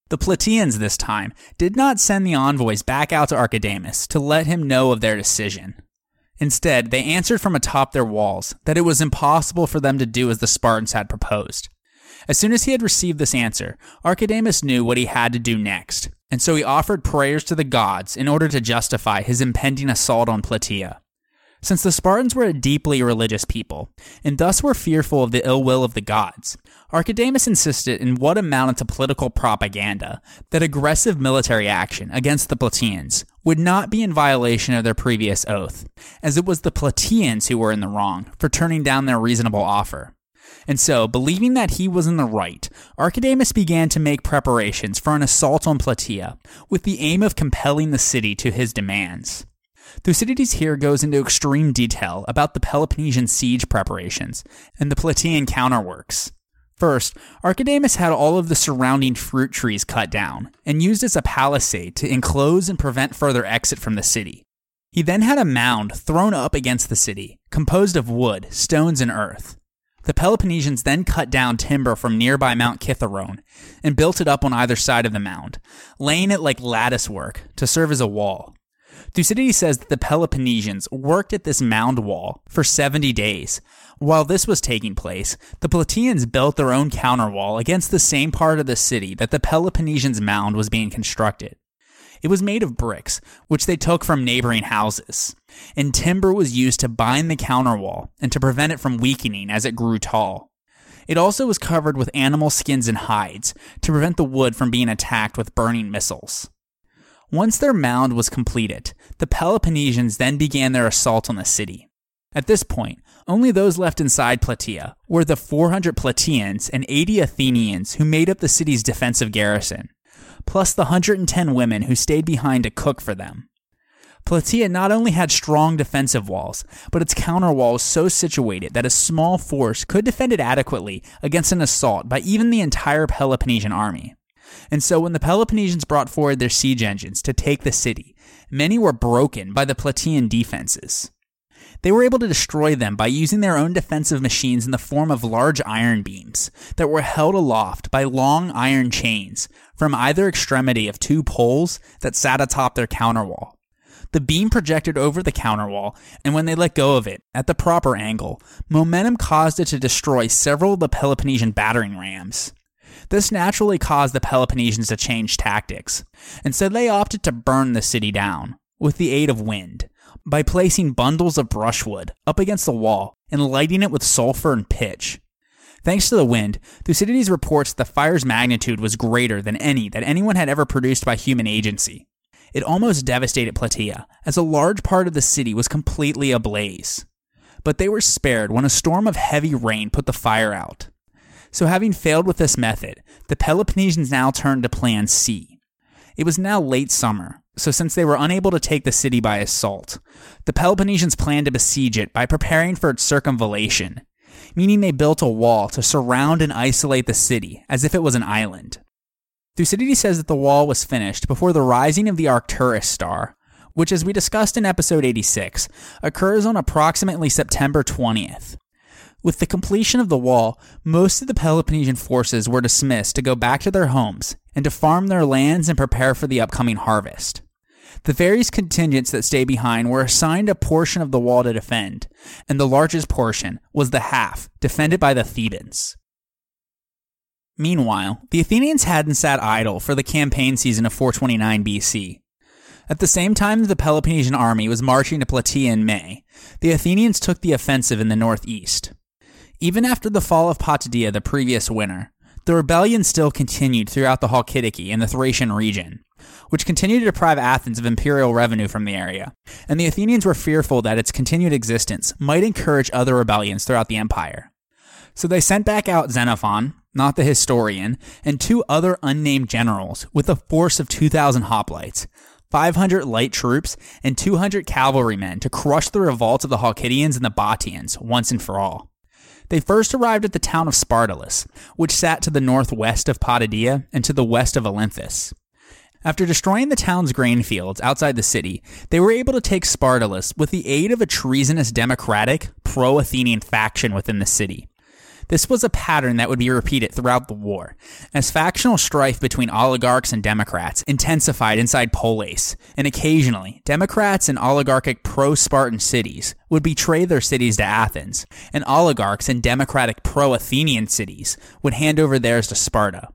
The Plataeans this time did not send the envoys back out to Archidamus to let him know of their decision. Instead, they answered from atop their walls that it was impossible for them to do as the Spartans had proposed. As soon as he had received this answer, Archidamus knew what he had to do next, and so he offered prayers to the gods in order to justify his impending assault on Plataea. Since the Spartans were a deeply religious people, and thus were fearful of the ill will of the gods, Archidamus insisted in what amounted to political propaganda that aggressive military action against the Plataeans would not be in violation of their previous oath, as it was the Plataeans who were in the wrong for turning down their reasonable offer. And so, believing that he was in the right, Archidamus began to make preparations for an assault on Plataea, with the aim of compelling the city to his demands. Thucydides here goes into extreme detail about the Peloponnesian siege preparations and the Plataean counterworks. First, Archidamus had all of the surrounding fruit trees cut down and used as a palisade to enclose and prevent further exit from the city. He then had a mound thrown up against the city, composed of wood, stones, and earth. The Peloponnesians then cut down timber from nearby Mount Kithaeron and built it up on either side of the mound, laying it like lattice work to serve as a wall. Thucydides says that the Peloponnesians worked at this mound wall for 70 days. While this was taking place, the Plataeans built their own counterwall against the same part of the city that the Peloponnesians' mound was being constructed. It was made of bricks, which they took from neighboring houses, and timber was used to bind the counterwall and to prevent it from weakening as it grew tall. It also was covered with animal skins and hides to prevent the wood from being attacked with burning missiles. Once their mound was completed, the Peloponnesians then began their assault on the city. At this point, only those left inside Plataea were the 400 Plataeans and 80 Athenians who made up the city's defensive garrison, plus the 110 women who stayed behind to cook for them. Plataea not only had strong defensive walls, but its counterwall was so situated that a small force could defend it adequately against an assault by even the entire Peloponnesian army. And so when the Peloponnesians brought forward their siege engines to take the city, many were broken by the Plataean defenses. They were able to destroy them by using their own defensive machines in the form of large iron beams that were held aloft by long iron chains from either extremity of two poles that sat atop their counterwall. The beam projected over the counterwall, and when they let go of it at the proper angle, momentum caused it to destroy several of the Peloponnesian battering rams. This naturally caused the Peloponnesians to change tactics, and so they opted to burn the city down, with the aid of wind, by placing bundles of brushwood up against the wall and lighting it with sulfur and pitch. Thanks to the wind, Thucydides reports the fire's magnitude was greater than any that anyone had ever produced by human agency. It almost devastated Plataea, as a large part of the city was completely ablaze. But they were spared when a storm of heavy rain put the fire out. So having failed with this method, the Peloponnesians now turned to plan C. It was now late summer, so since they were unable to take the city by assault, the Peloponnesians planned to besiege it by preparing for its circumvallation, meaning they built a wall to surround and isolate the city as if it was an island. Thucydides says that the wall was finished before the rising of the Arcturus star, which, as we discussed in episode 86, occurs on approximately September 20th. With the completion of the wall, most of the Peloponnesian forces were dismissed to go back to their homes and to farm their lands and prepare for the upcoming harvest. The various contingents that stayed behind were assigned a portion of the wall to defend, and the largest portion was the half defended by the Thebans. Meanwhile, the Athenians hadn't sat idle for the campaign season of 429 BC. At the same time that the Peloponnesian army was marching to Plataea in May, the Athenians took the offensive in the northeast. Even after the fall of Potidaea the previous winter, the rebellion still continued throughout the Halkidiki and the Thracian region, which continued to deprive Athens of imperial revenue from the area, and the Athenians were fearful that its continued existence might encourage other rebellions throughout the empire. So they sent back out Xenophon, not the historian, and two other unnamed generals with a force of 2,000 hoplites, 500 light troops, and 200 cavalrymen to crush the revolt of the Halkidians and the Bottians once and for all. They first arrived at the town of Spartolus, which sat to the northwest of Potidaea and to the west of Olynthus. After destroying the town's grain fields outside the city, they were able to take Spartolus with the aid of a treasonous democratic, pro-Athenian faction within the city. This was a pattern that would be repeated throughout the war, as factional strife between oligarchs and democrats intensified inside polis, and occasionally, democrats in oligarchic pro-Spartan cities would betray their cities to Athens, and oligarchs in democratic pro-Athenian cities would hand over theirs to Sparta.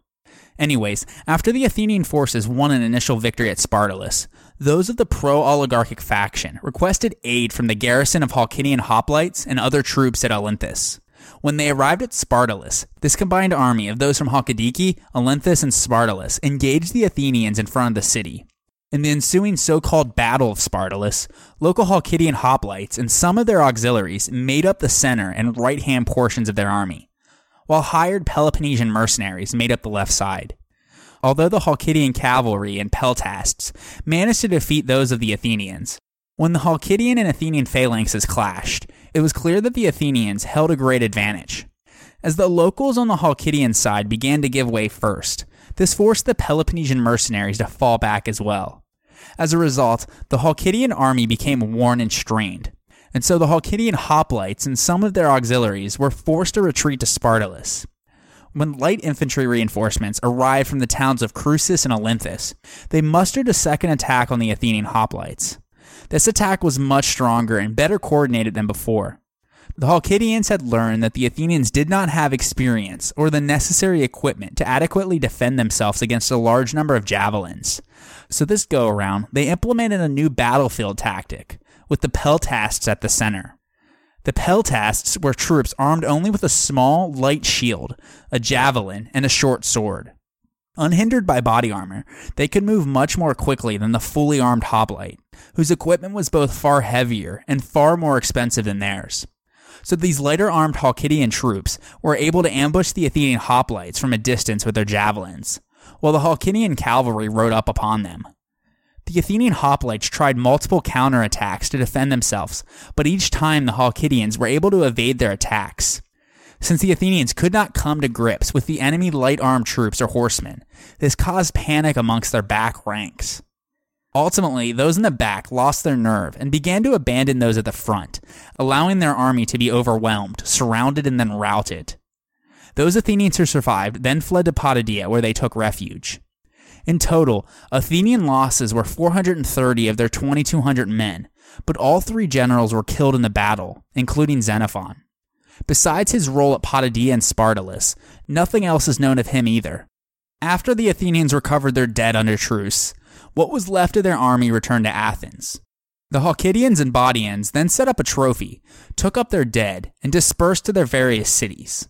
Anyways, after the Athenian forces won an initial victory at Spartolus, those of the pro-oligarchic faction requested aid from the garrison of Halkidian hoplites and other troops at Olynthus. When they arrived at Spartolus, this combined army of those from Halkidiki, Olynthus, and Spartolus engaged the Athenians in front of the city. In the ensuing so-called Battle of Spartolus, local Halkidian hoplites and some of their auxiliaries made up the center and right-hand portions of their army, while hired Peloponnesian mercenaries made up the left side. Although the Halkidian cavalry and peltasts managed to defeat those of the Athenians, when the Halkidian and Athenian phalanxes clashed, it was clear that the Athenians held a great advantage. As the locals on the Halkidian side began to give way first, this forced the Peloponnesian mercenaries to fall back as well. As a result, the Halkidian army became worn and strained, and so the Halkidian hoplites and some of their auxiliaries were forced to retreat to Spartolus. When light infantry reinforcements arrived from the towns of Crucis and Olynthus, they mustered a second attack on the Athenian hoplites. This attack was much stronger and better coordinated than before. The Halkidians had learned that the Athenians did not have experience or the necessary equipment to adequately defend themselves against a large number of javelins. So this go-around, they implemented a new battlefield tactic, with the peltasts at the center. The peltasts were troops armed only with a small, light shield, a javelin, and a short sword. Unhindered by body armor, they could move much more quickly than the fully armed hoplite, whose equipment was both far heavier and far more expensive than theirs. So these lighter armed Halkidian troops were able to ambush the Athenian hoplites from a distance with their javelins, while the Halkidian cavalry rode up upon them. The Athenian hoplites tried multiple counterattacks to defend themselves, but each time the Halkidians were able to evade their attacks. Since the Athenians could not come to grips with the enemy light-armed troops or horsemen, this caused panic amongst their back ranks. Ultimately, those in the back lost their nerve and began to abandon those at the front, allowing their army to be overwhelmed, surrounded, and then routed. Those Athenians who survived then fled to Potidaea, where they took refuge. In total, Athenian losses were 430 of their 2,200 men, but all three generals were killed in the battle, including Xenophon. Besides his role at Potidaea and Spartolus, nothing else is known of him either. After the Athenians recovered their dead under truce, what was left of their army returned to Athens. The Halkidians and Bodians then set up a trophy, took up their dead, and dispersed to their various cities.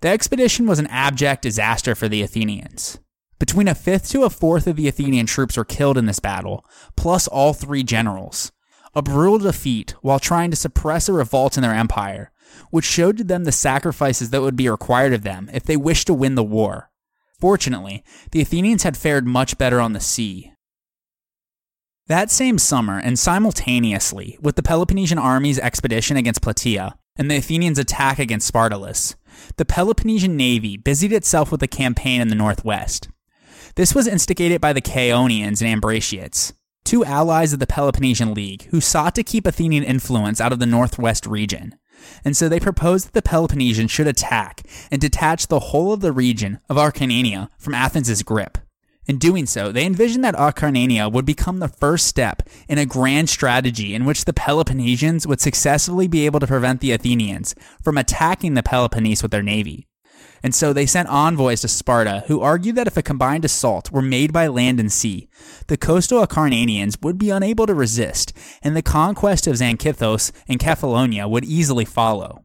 The expedition was an abject disaster for the Athenians. Between a fifth to a fourth of the Athenian troops were killed in this battle, plus all three generals. A brutal defeat while trying to suppress a revolt in their empire, which showed to them the sacrifices that would be required of them if they wished to win the war. Fortunately, the Athenians had fared much better on the sea. That same summer, and simultaneously with the Peloponnesian army's expedition against Plataea and the Athenians' attack against Spartolus, the Peloponnesian navy busied itself with a campaign in the northwest. This was instigated by the Chaonians and Ambraciots, two allies of the Peloponnesian League who sought to keep Athenian influence out of the northwest region, and so they proposed that the Peloponnesians should attack and detach the whole of the region of Acarnania from Athens' grip. In doing so, they envisioned that Acarnania would become the first step in a grand strategy in which the Peloponnesians would successfully be able to prevent the Athenians from attacking the Peloponnese with their navy. And so they sent envoys to Sparta who argued that if a combined assault were made by land and sea, the coastal Acarnanians would be unable to resist, and the conquest of Xanthithos and Cephalonia would easily follow.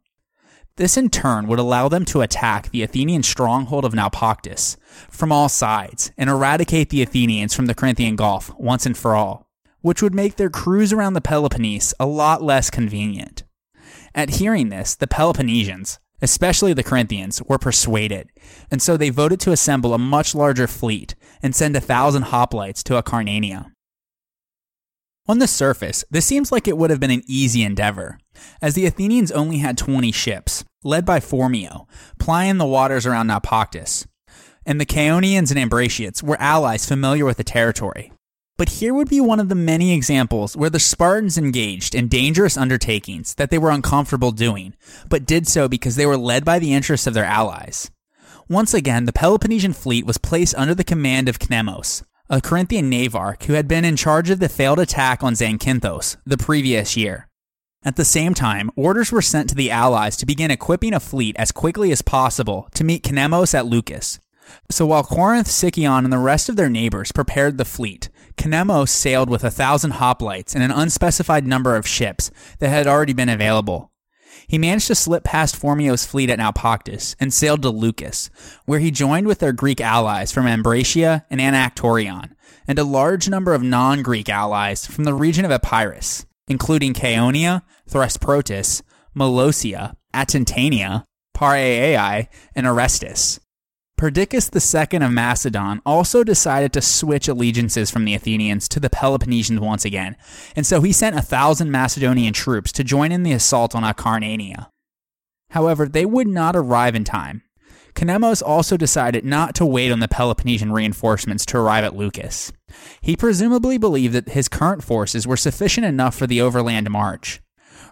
This in turn would allow them to attack the Athenian stronghold of Naupactus from all sides and eradicate the Athenians from the Corinthian Gulf once and for all, which would make their cruise around the Peloponnese a lot less convenient. At hearing this, the Peloponnesians, especially the Corinthians, were persuaded, and so they voted to assemble a much larger fleet and send 1,000 hoplites to Acarnania. On the surface, this seems like it would have been an easy endeavor, as the Athenians only had 20 ships, led by Phormio, plying the waters around Naupactus, and the Chaonians and Ambraciots were allies familiar with the territory. But here would be one of the many examples where the Spartans engaged in dangerous undertakings that they were uncomfortable doing, but did so because they were led by the interests of their allies. Once again, the Peloponnesian fleet was placed under the command of Cnemus, a Corinthian navarch who had been in charge of the failed attack on Zakynthos the previous year. At the same time, orders were sent to the allies to begin equipping a fleet as quickly as possible to meet Cnemus at Leucas. So while Corinth, Sicyon, and the rest of their neighbors prepared the fleet, Cnemus sailed with 1,000 hoplites and an unspecified number of ships that had already been available. He managed to slip past Phormio's fleet at Naupactus and sailed to Leucas, where he joined with their Greek allies from Ambracia and Anactorion, and a large number of non-Greek allies from the region of Epirus, including Chaonia, Thesprotis, Molosia, Atintania, Pariaei, and Orestes. Perdiccas II of Macedon also decided to switch allegiances from the Athenians to the Peloponnesians once again, and so he sent 1,000 Macedonian troops to join in the assault on Acarnania. However, they would not arrive in time. Cnemus also decided not to wait on the Peloponnesian reinforcements to arrive at Leucas. He presumably believed that his current forces were sufficient enough for the overland march.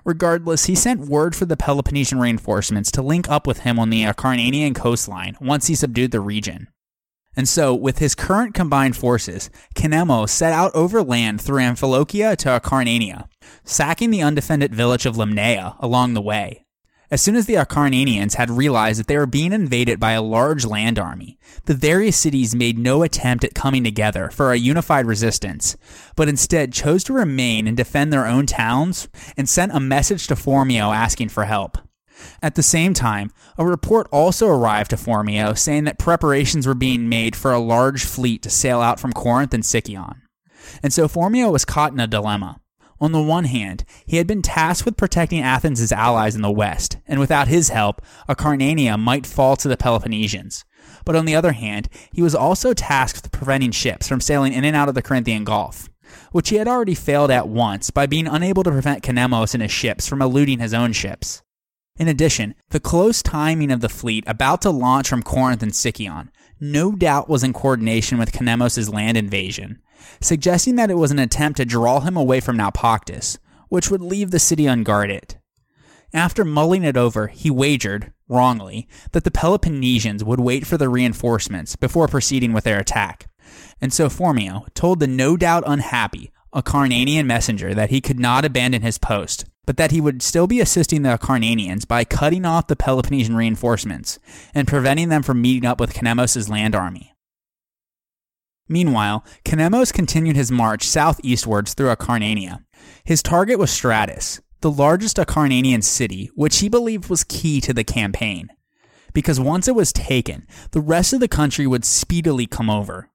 Regardless, he sent word for the Peloponnesian reinforcements to link up with him on the Acarnanian coastline once he subdued the region. And so, with his current combined forces, Cnemus set out overland through Amphilochia to Acarnania, sacking the undefended village of Limnaea along the way. As soon as the Acarnanians had realized that they were being invaded by a large land army, the various cities made no attempt at coming together for a unified resistance, but instead chose to remain and defend their own towns and sent a message to Phormio asking for help. At the same time, a report also arrived to Phormio saying that preparations were being made for a large fleet to sail out from Corinth and Sicyon. And so Phormio was caught in a dilemma. On the one hand, he had been tasked with protecting Athens' allies in the west, and without his help, Acarnania might fall to the Peloponnesians. But on the other hand, he was also tasked with preventing ships from sailing in and out of the Corinthian Gulf, which he had already failed at once by being unable to prevent Cnemus and his ships from eluding his own ships. In addition, the close timing of the fleet about to launch from Corinth and Sicyon no doubt was in coordination with Cnemus' land invasion, suggesting that it was an attempt to draw him away from Naupactus, which would leave the city unguarded. After mulling it over, he wagered, wrongly, that the Peloponnesians would wait for the reinforcements before proceeding with their attack, and so Phormio told the no doubt unhappy Acarnanian messenger that he could not abandon his post, but that he would still be assisting the Acarnanians by cutting off the Peloponnesian reinforcements and preventing them from meeting up with Cnemus' land army. Meanwhile, Cnemus continued his march southeastwards through Acarnania. His target was Stratus, the largest Acarnanian city, which he believed was key to the campaign, because once it was taken, the rest of the country would speedily come over.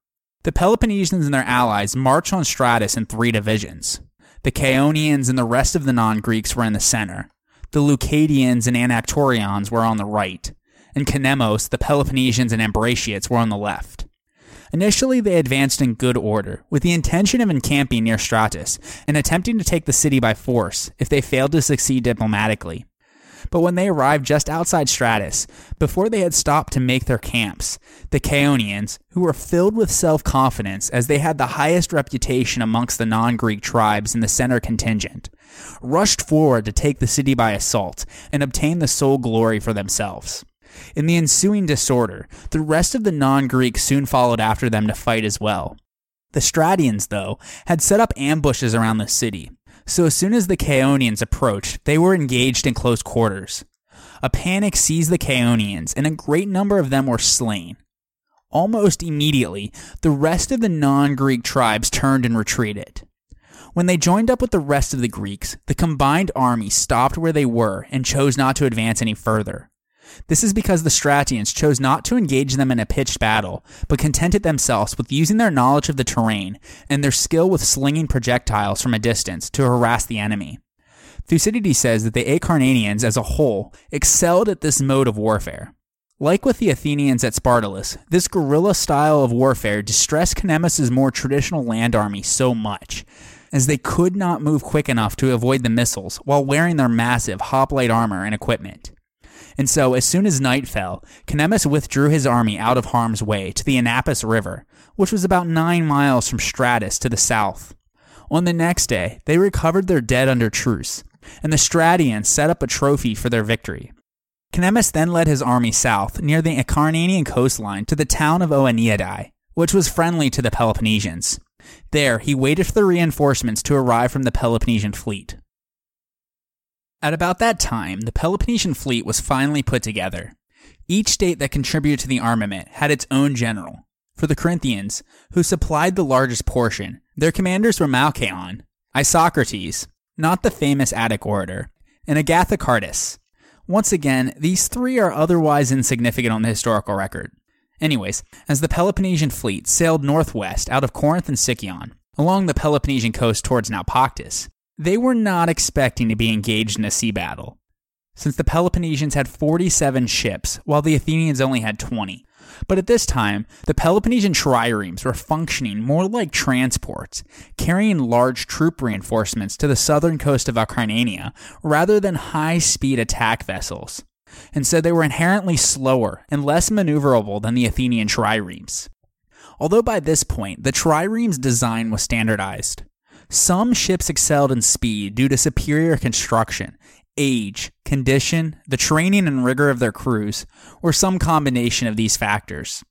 The Peloponnesians and their allies marched on Stratus in 3 divisions. The Chaonians and the rest of the non-Greeks were in the center. The Leucadians and Anactorians were on the right. And Cnemus, the Peloponnesians, and Ambraciots were on the left. Initially, they advanced in good order, with the intention of encamping near Stratus and attempting to take the city by force if they failed to succeed diplomatically. But when they arrived just outside Stratus, before they had stopped to make their camps, the Chaonians, who were filled with self-confidence as they had the highest reputation amongst the non-Greek tribes in the center contingent, rushed forward to take the city by assault and obtain the sole glory for themselves. In the ensuing disorder, the rest of the non-Greeks soon followed after them to fight as well. The Stratians, though, had set up ambushes around the city, so as soon as the Chaonians approached, they were engaged in close quarters. A panic seized the Chaonians, and a great number of them were slain. Almost immediately, the rest of the non-Greek tribes turned and retreated. When they joined up with the rest of the Greeks, the combined army stopped where they were and chose not to advance any further. This is because the Stratians chose not to engage them in a pitched battle, but contented themselves with using their knowledge of the terrain and their skill with slinging projectiles from a distance to harass the enemy. Thucydides says that the Acarnanians as a whole excelled at this mode of warfare. Like with the Athenians at Spartolus, this guerrilla style of warfare distressed Cnemus' more traditional land army so much, as they could not move quick enough to avoid the missiles while wearing their massive hoplite armor and equipment. And so, as soon as night fell, Cnemus withdrew his army out of harm's way to the Anapus River, which was about 9 miles from Stratus to the south. On the next day, they recovered their dead under truce, and the Stratians set up a trophy for their victory. Cnemus then led his army south near the Acarnanian coastline to the town of Oeneidae, which was friendly to the Peloponnesians. There, he waited for the reinforcements to arrive from the Peloponnesian fleet. At about that time, the Peloponnesian fleet was finally put together. Each state that contributed to the armament had its own general. For the Corinthians, who supplied the largest portion, their commanders were Malchaon, Isocrates, not the famous Attic orator, and Agathocartus. Once again, these three are otherwise insignificant on the historical record. Anyways, as the Peloponnesian fleet sailed northwest out of Corinth and Sicyon, along the Peloponnesian coast towards Naupactus, they were not expecting to be engaged in a sea battle, since the Peloponnesians had 47 ships, while the Athenians only had 20. But at this time, the Peloponnesian triremes were functioning more like transports, carrying large troop reinforcements to the southern coast of Acarnania rather than high-speed attack vessels, and so they were inherently slower and less maneuverable than the Athenian triremes. Although by this point, the triremes' design was standardized. Some ships excelled in speed due to superior construction, age, condition, the training and rigor of their crews, or some combination of these factors.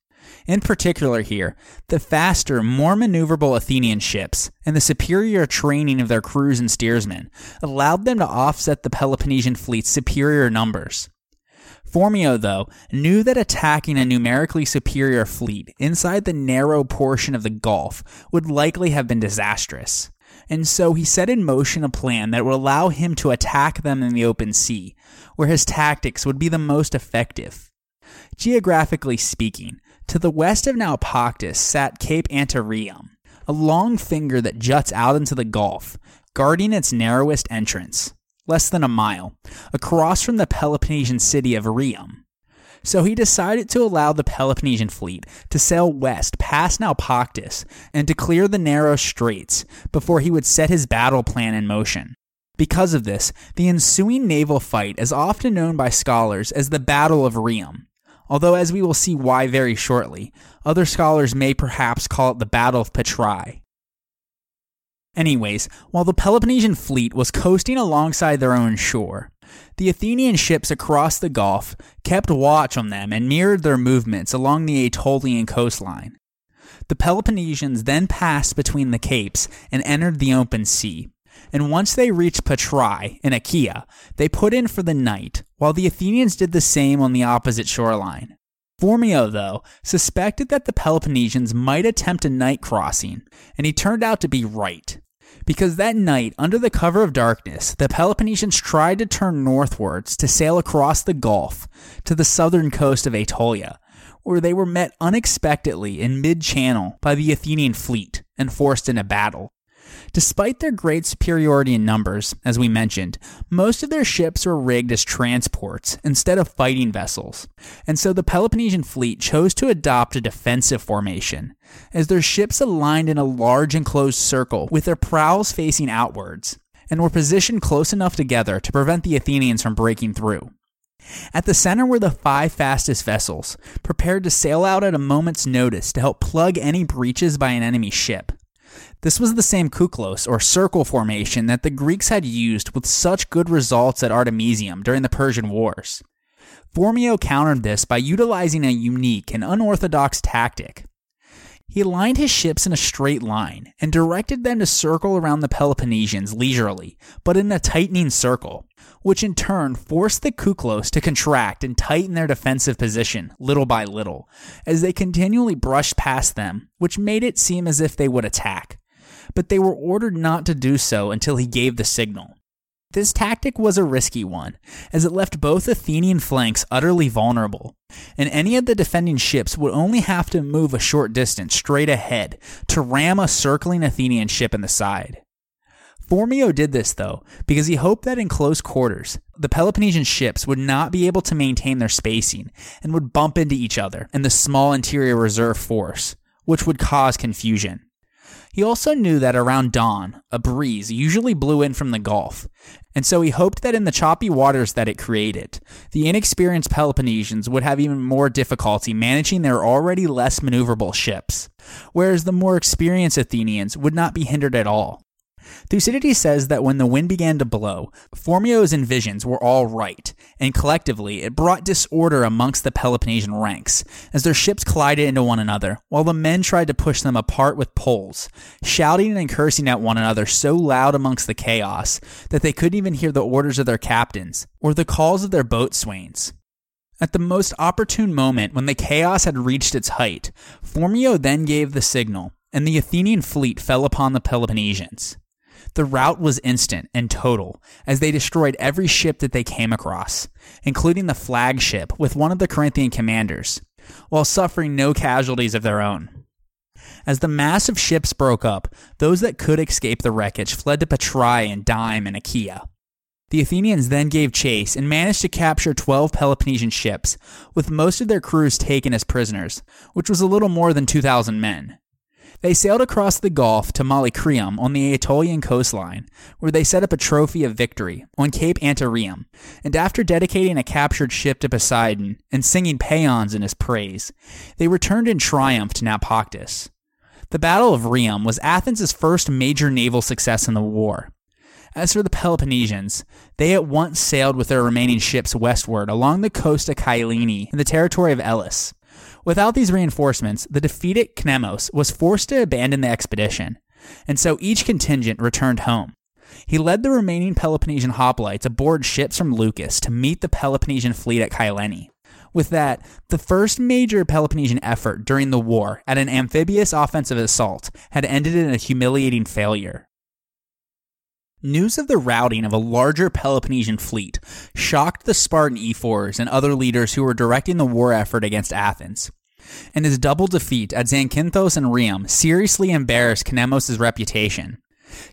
In particular here, the faster, more maneuverable Athenian ships and the superior training of their crews and steersmen allowed them to offset the Peloponnesian fleet's superior numbers. Phormio, though, knew that attacking a numerically superior fleet inside the narrow portion of the Gulf would likely have been disastrous, and so he set in motion a plan that would allow him to attack them in the open sea, where his tactics would be the most effective. Geographically speaking, to the west of Naupactus sat Cape Antirium, a long finger that juts out into the Gulf, guarding its narrowest entrance, less than a mile, across from the Peloponnesian city of Rhium. So he decided to allow the Peloponnesian fleet to sail west past Naupactus and to clear the narrow straits before he would set his battle plan in motion. Because of this, the ensuing naval fight is often known by scholars as the Battle of Rhium, although as we will see why very shortly, other scholars may perhaps call it the Battle of Petrae. Anyways, while the Peloponnesian fleet was coasting alongside their own shore, the Athenian ships across the Gulf kept watch on them and mirrored their movements along the Aetolian coastline. The Peloponnesians then passed between the capes and entered the open sea, and once they reached Petrae in Achaea, they put in for the night, while the Athenians did the same on the opposite shoreline. Phormio, though, suspected that the Peloponnesians might attempt a night crossing, and he turned out to be right. Because that night, under the cover of darkness, the Peloponnesians tried to turn northwards to sail across the Gulf to the southern coast of Aetolia, where they were met unexpectedly in mid-channel by the Athenian fleet and forced into battle. Despite their great superiority in numbers, as we mentioned, most of their ships were rigged as transports instead of fighting vessels, and so the Peloponnesian fleet chose to adopt a defensive formation, as their ships aligned in a large enclosed circle with their prows facing outwards, and were positioned close enough together to prevent the Athenians from breaking through. At the center were the 5 fastest vessels, prepared to sail out at a moment's notice to help plug any breaches by an enemy ship. This was the same kuklos, or circle formation, that the Greeks had used with such good results at Artemisium during the Persian Wars. Phormio countered this by utilizing a unique and unorthodox tactic. He aligned his ships in a straight line and directed them to circle around the Peloponnesians leisurely, but in a tightening circle, which in turn forced the Kuklos to contract and tighten their defensive position little by little, as they continually brushed past them, which made it seem as if they would attack. But they were ordered not to do so until he gave the signal. This tactic was a risky one, as it left both Athenian flanks utterly vulnerable, and any of the defending ships would only have to move a short distance straight ahead to ram a circling Athenian ship in the side. Phormio did this, though, because he hoped that in close quarters, the Peloponnesian ships would not be able to maintain their spacing and would bump into each other and the small interior reserve force, which would cause confusion. He also knew that around dawn, a breeze usually blew in from the Gulf, and so he hoped that in the choppy waters that it created, the inexperienced Peloponnesians would have even more difficulty managing their already less maneuverable ships, whereas the more experienced Athenians would not be hindered at all. Thucydides says that when the wind began to blow, Phormio's envisions were all right, and collectively it brought disorder amongst the Peloponnesian ranks, as their ships collided into one another, while the men tried to push them apart with poles, shouting and cursing at one another so loud amongst the chaos that they couldn't even hear the orders of their captains, or the calls of their boatswains. At the most opportune moment, when the chaos had reached its height, Phormio then gave the signal, and the Athenian fleet fell upon the Peloponnesians. The rout was instant and total, as they destroyed every ship that they came across, including the flagship with one of the Corinthian commanders, while suffering no casualties of their own. As the mass of ships broke up, those that could escape the wreckage fled to Patrae and Dyme and Achaea. The Athenians then gave chase and managed to capture 12 Peloponnesian ships, with most of their crews taken as prisoners, which was a little more than 2,000 men. They sailed across the Gulf to Molycrium on the Aetolian coastline, where they set up a trophy of victory on Cape Antirium, and after dedicating a captured ship to Poseidon and singing paeans in his praise, they returned in triumph to Naupactus. The Battle of Rhium was Athens' first major naval success in the war. As for the Peloponnesians, they at once sailed with their remaining ships westward along the coast of Cyllene in the territory of Elis. Without these reinforcements, the defeated Cnemus was forced to abandon the expedition, and so each contingent returned home. He led the remaining Peloponnesian hoplites aboard ships from Leucas to meet the Peloponnesian fleet at Cyllene. With that, the first major Peloponnesian effort during the war at an amphibious offensive assault had ended in a humiliating failure. News of the routing of a larger Peloponnesian fleet shocked the Spartan ephors and other leaders who were directing the war effort against Athens, and his double defeat at Zakynthos and Rhium seriously embarrassed Cnemus' reputation.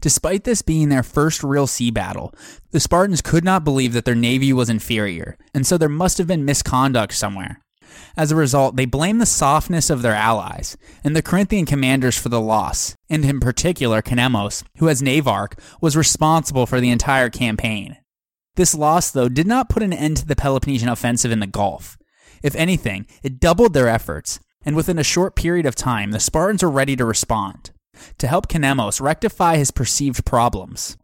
Despite this being their first real sea battle, the Spartans could not believe that their navy was inferior, and so there must have been misconduct somewhere. As a result, they blamed the softness of their allies and the Corinthian commanders for the loss, and in particular Cnemus, who as navarch was responsible for the entire campaign. This loss, though, did not put an end to the Peloponnesian offensive in the Gulf. If anything, it doubled their efforts, and within a short period of time, the Spartans were ready to respond, to help Cnemus rectify his perceived problems.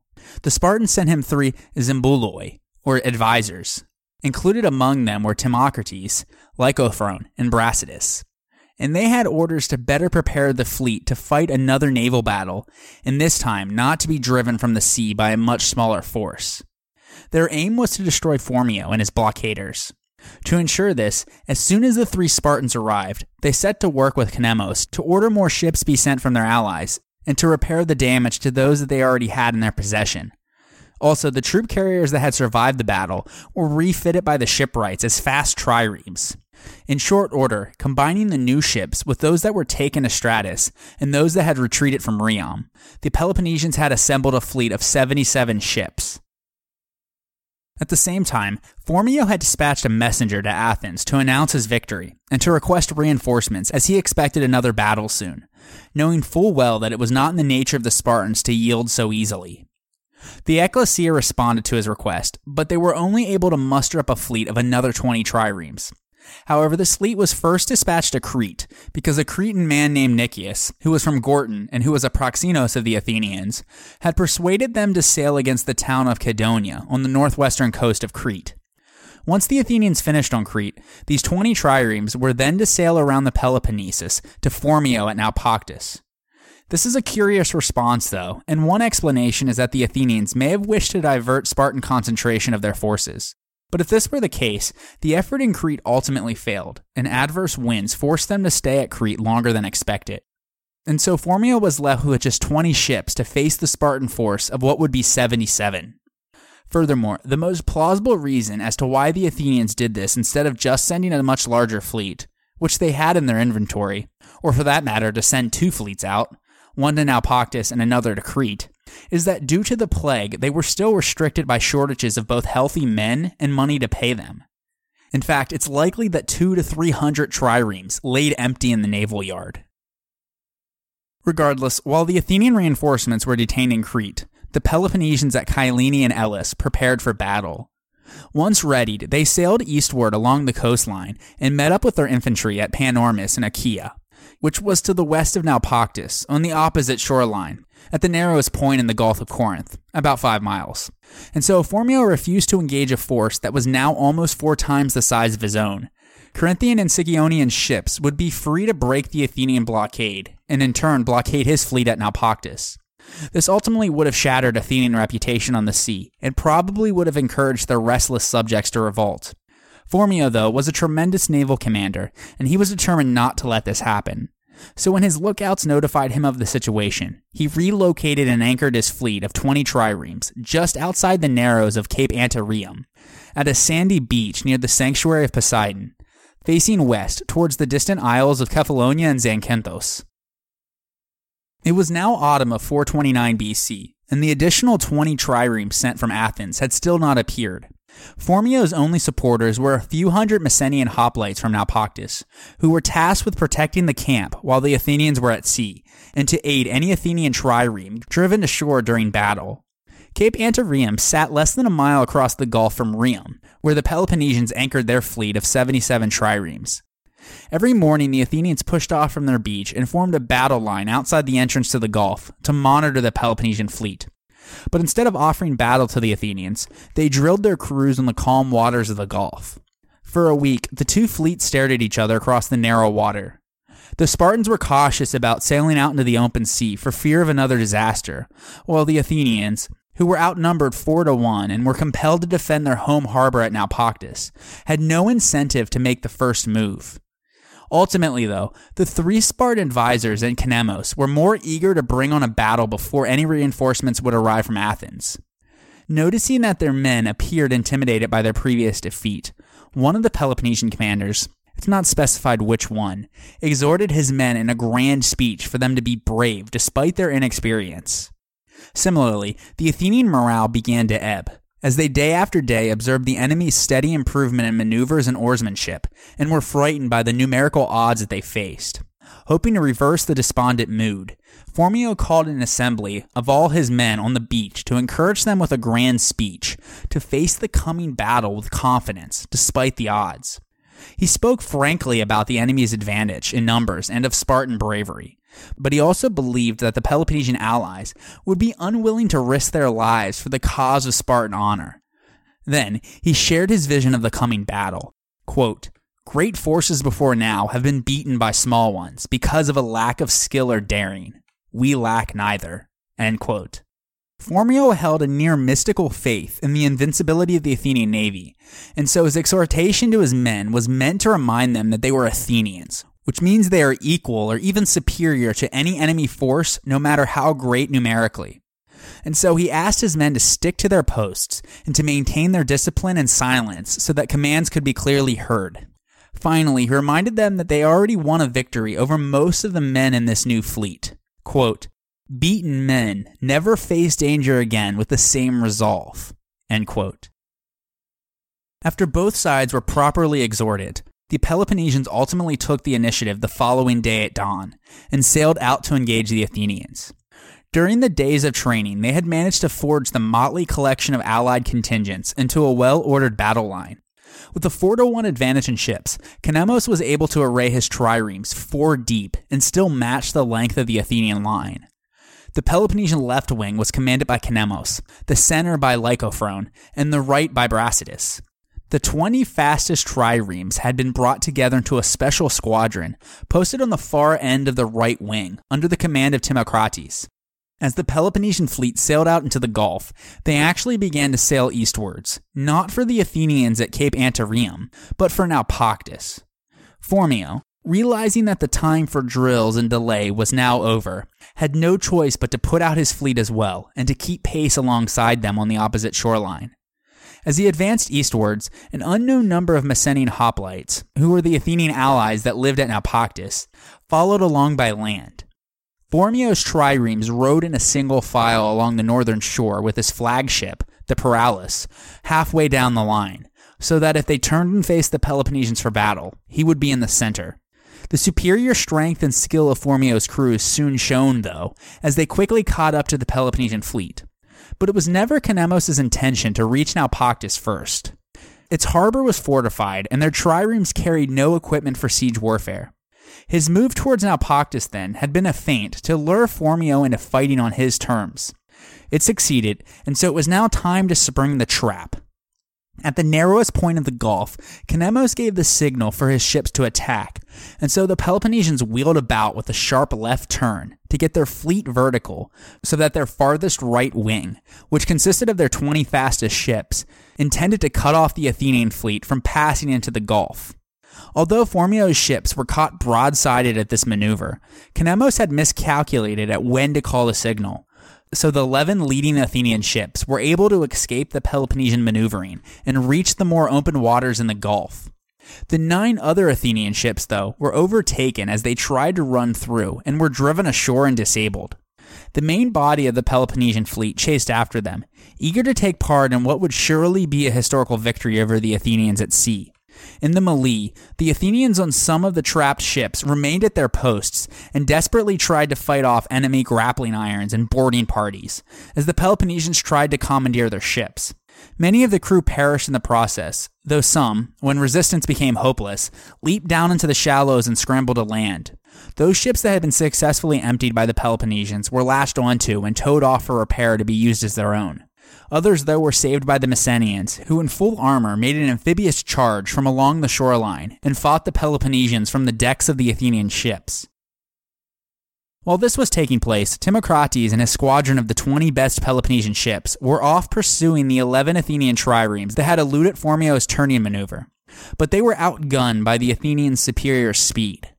The Spartans sent him 3 Zimboloi, or advisors. Included among them were Timocrates, Lycophron, and Brasidas, and they had orders to better prepare the fleet to fight another naval battle, and this time not to be driven from the sea by a much smaller force. Their aim was to destroy Phormio and his blockaders. To ensure this, as soon as the 3 Spartans arrived, they set to work with Cnemus to order more ships be sent from their allies, and to repair the damage to those that they already had in their possession. Also, the troop carriers that had survived the battle were refitted by the shipwrights as fast triremes. In short order, combining the new ships with those that were taken to Stratus and those that had retreated from Rhium, the Peloponnesians had assembled a fleet of 77 ships. At the same time, Phormio had dispatched a messenger to Athens to announce his victory and to request reinforcements, as he expected another battle soon, knowing full well that it was not in the nature of the Spartans to yield so easily. The ecclesia responded to his request, but they were only able to muster up a fleet of another 20 triremes. However, this fleet was first dispatched to Crete, because a Cretan man named Nicias, who was from Gortyn and who was a proxenos of the Athenians, had persuaded them to sail against the town of Cydonia on the northwestern coast of Crete. Once the Athenians finished on Crete, these 20 triremes were then to sail around the Peloponnesus to Phormio at Naupactus. This is a curious response, though, and one explanation is that the Athenians may have wished to divert Spartan concentration of their forces. But if this were the case, the effort in Crete ultimately failed, and adverse winds forced them to stay at Crete longer than expected. And so Phormio was left with just 20 ships to face the Spartan force of what would be 77. Furthermore, the most plausible reason as to why the Athenians did this instead of just sending a much larger fleet, which they had in their inventory, or for that matter to send 2 fleets out, one to Naupactus and another to Crete, is that due to the plague, they were still restricted by shortages of both healthy men and money to pay them. In fact, it's likely that 200 to 300 triremes laid empty in the naval yard. Regardless, while the Athenian reinforcements were detained in Crete, the Peloponnesians at Cyllene and Elis prepared for battle. Once readied, they sailed eastward along the coastline and met up with their infantry at Panormus in Achaea, which was to the west of Naupactus, on the opposite shoreline, at the narrowest point in the Gulf of Corinth, about 5 miles. And so Phormio refused to engage a force that was now almost 4 times the size of his own. Corinthian and Sicyonian ships would be free to break the Athenian blockade, and in turn blockade his fleet at Naupactus. This ultimately would have shattered Athenian reputation on the sea, and probably would have encouraged their restless subjects to revolt. Phormio, though, was a tremendous naval commander, and he was determined not to let this happen. So when his lookouts notified him of the situation, he relocated and anchored his fleet of 20 triremes just outside the narrows of Cape Antirium, at a sandy beach near the sanctuary of Poseidon, facing west towards the distant isles of Cephalonia and Zakynthos. It was now autumn of 429 BC, and the additional 20 triremes sent from Athens had still not appeared. Phormio's only supporters were a few hundred Messenian hoplites from Naupactus, who were tasked with protecting the camp while the Athenians were at sea, and to aid any Athenian trireme driven ashore during battle. Cape Antirium sat less than a mile across the gulf from Rhium, where the Peloponnesians anchored their fleet of 77 triremes. Every morning, the Athenians pushed off from their beach and formed a battle line outside the entrance to the gulf to monitor the Peloponnesian fleet. But instead of offering battle to the Athenians, they drilled their crews on the calm waters of the Gulf. For a week, the two fleets stared at each other across the narrow water. The Spartans were cautious about sailing out into the open sea for fear of another disaster, while the Athenians, who were outnumbered 4-1 and were compelled to defend their home harbor at Naupactus, had no incentive to make the first move. Ultimately, though, the 3 Spartan advisors and Cnemus were more eager to bring on a battle before any reinforcements would arrive from Athens. Noticing that their men appeared intimidated by their previous defeat, one of the Peloponnesian commanders, it's not specified which one, exhorted his men in a grand speech for them to be brave despite their inexperience. Similarly, the Athenian morale began to ebb, as they day after day observed the enemy's steady improvement in maneuvers and oarsmanship, and were frightened by the numerical odds that they faced. Hoping to reverse the despondent mood, Phormio called an assembly of all his men on the beach to encourage them with a grand speech to face the coming battle with confidence, despite the odds. He spoke frankly about the enemy's advantage in numbers and of Spartan bravery, but he also believed that the Peloponnesian allies would be unwilling to risk their lives for the cause of Spartan honor. Then, he shared his vision of the coming battle. Quote, "Great forces before now have been beaten by small ones because of a lack of skill or daring. We lack neither." End quote. Phormio held a near mystical faith in the invincibility of the Athenian navy, and so his exhortation to his men was meant to remind them that they were Athenians, which means they are equal or even superior to any enemy force, no matter how great numerically. And so he asked his men to stick to their posts and to maintain their discipline and silence so that commands could be clearly heard. Finally, he reminded them that they already won a victory over most of the men in this new fleet. Quote, "Beaten men never face danger again with the same resolve." End quote. After both sides were properly exhorted, the Peloponnesians ultimately took the initiative the following day at dawn, and sailed out to engage the Athenians. During the days of training, they had managed to forge the motley collection of allied contingents into a well-ordered battle line. With a 4-1 advantage in ships, Cnemus was able to array his triremes 4 deep and still match the length of the Athenian line. The Peloponnesian left wing was commanded by Cnemus, the center by Lycophron, and the right by Brasidas. The 20 fastest triremes had been brought together into a special squadron, posted on the far end of the right wing, under the command of Timocrates. As the Peloponnesian fleet sailed out into the Gulf, they actually began to sail eastwards, not for the Athenians at Cape Antirium, but for Naupactus. Phormio, realizing that the time for drills and delay was now over, had no choice but to put out his fleet as well, and to keep pace alongside them on the opposite shoreline. As he advanced eastwards, an unknown number of Messenian hoplites, who were the Athenian allies that lived at Naupactus, followed along by land. Phormio's triremes rode in a single file along the northern shore with his flagship, the Paralus, halfway down the line, so that if they turned and faced the Peloponnesians for battle, he would be in the center. The superior strength and skill of Phormio's crew is soon shown, though, as they quickly caught up to the Peloponnesian fleet. But it was never Cnemus' intention to reach Naupactus first. Its harbor was fortified, and their triremes carried no equipment for siege warfare. His move towards Naupactus, then, had been a feint to lure Phormio into fighting on his terms. It succeeded, and so it was now time to spring the trap. At the narrowest point of the gulf, Cnemus gave the signal for his ships to attack, and so the Peloponnesians wheeled about with a sharp left turn to get their fleet vertical so that their farthest right wing, which consisted of their 20 fastest ships, intended to cut off the Athenian fleet from passing into the gulf. Although Phormio's ships were caught broadsided at this maneuver, Cnemus had miscalculated at when to call the signal. So the 11 leading Athenian ships were able to escape the Peloponnesian maneuvering and reach the more open waters in the Gulf. The 9 other Athenian ships, though, were overtaken as they tried to run through and were driven ashore and disabled. The main body of the Peloponnesian fleet chased after them, eager to take part in what would surely be a historical victory over the Athenians at sea. In the melee, the Athenians on some of the trapped ships remained at their posts and desperately tried to fight off enemy grappling irons and boarding parties, as the Peloponnesians tried to commandeer their ships. Many of the crew perished in the process, though some, when resistance became hopeless, leaped down into the shallows and scrambled to land. Those ships that had been successfully emptied by the Peloponnesians were lashed onto and towed off for repair to be used as their own. Others, though, were saved by the Messenians, who in full armor made an amphibious charge from along the shoreline and fought the Peloponnesians from the decks of the Athenian ships. While this was taking place, Timocrates and his squadron of the 20 best Peloponnesian ships were off pursuing the 11 Athenian triremes that had eluded Phormio's turning maneuver, but they were outgunned by the Athenians' superior speed.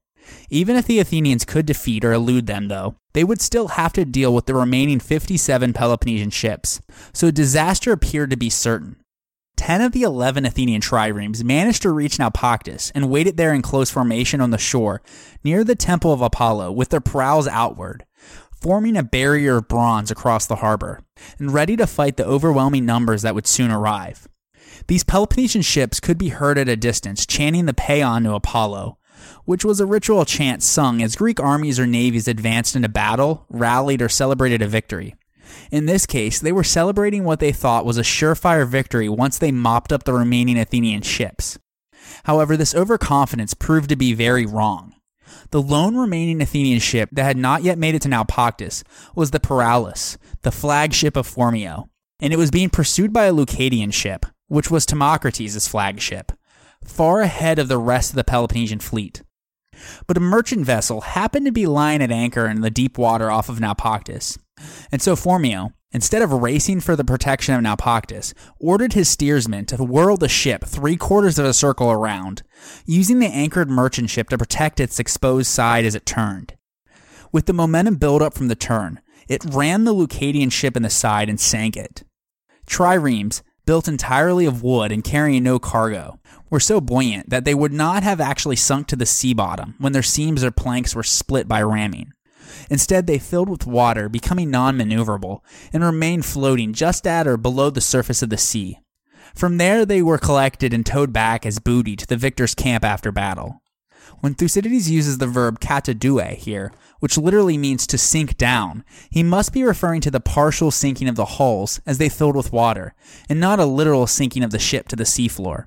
Even if the Athenians could defeat or elude them, though, they would still have to deal with the remaining 57 Peloponnesian ships, so disaster appeared to be certain. 10 of the 11 Athenian triremes managed to reach Naupactus and waited there in close formation on the shore near the temple of Apollo with their prows outward, forming a barrier of bronze across the harbor, and ready to fight the overwhelming numbers that would soon arrive. These Peloponnesian ships could be heard at a distance chanting the paean to Apollo, which was a ritual chant sung as Greek armies or navies advanced into battle, rallied, or celebrated a victory. In this case, they were celebrating what they thought was a surefire victory once they mopped up the remaining Athenian ships. However, this overconfidence proved to be very wrong. The lone remaining Athenian ship that had not yet made it to Naupactus was the Pericles, the flagship of Phormio, and it was being pursued by a Leucadian ship, which was Timocrates' flagship, far ahead of the rest of the Peloponnesian fleet. But a merchant vessel happened to be lying at anchor in the deep water off of Naupactus, and so Phormio, instead of racing for the protection of Naupactus, ordered his steersman to whirl the ship 3/4 of a circle around, using the anchored merchant ship to protect its exposed side as it turned. With the momentum built up from the turn, it ran the Leucadian ship in the side and sank it. Triremes, built entirely of wood and carrying no cargo, were so buoyant that they would not have actually sunk to the sea bottom when their seams or planks were split by ramming. Instead, they filled with water, becoming non-maneuverable, and remained floating just at or below the surface of the sea. From there, they were collected and towed back as booty to the victor's camp after battle. When Thucydides uses the verb katadoue here, which literally means to sink down, he must be referring to the partial sinking of the hulls as they filled with water, and not a literal sinking of the ship to the seafloor.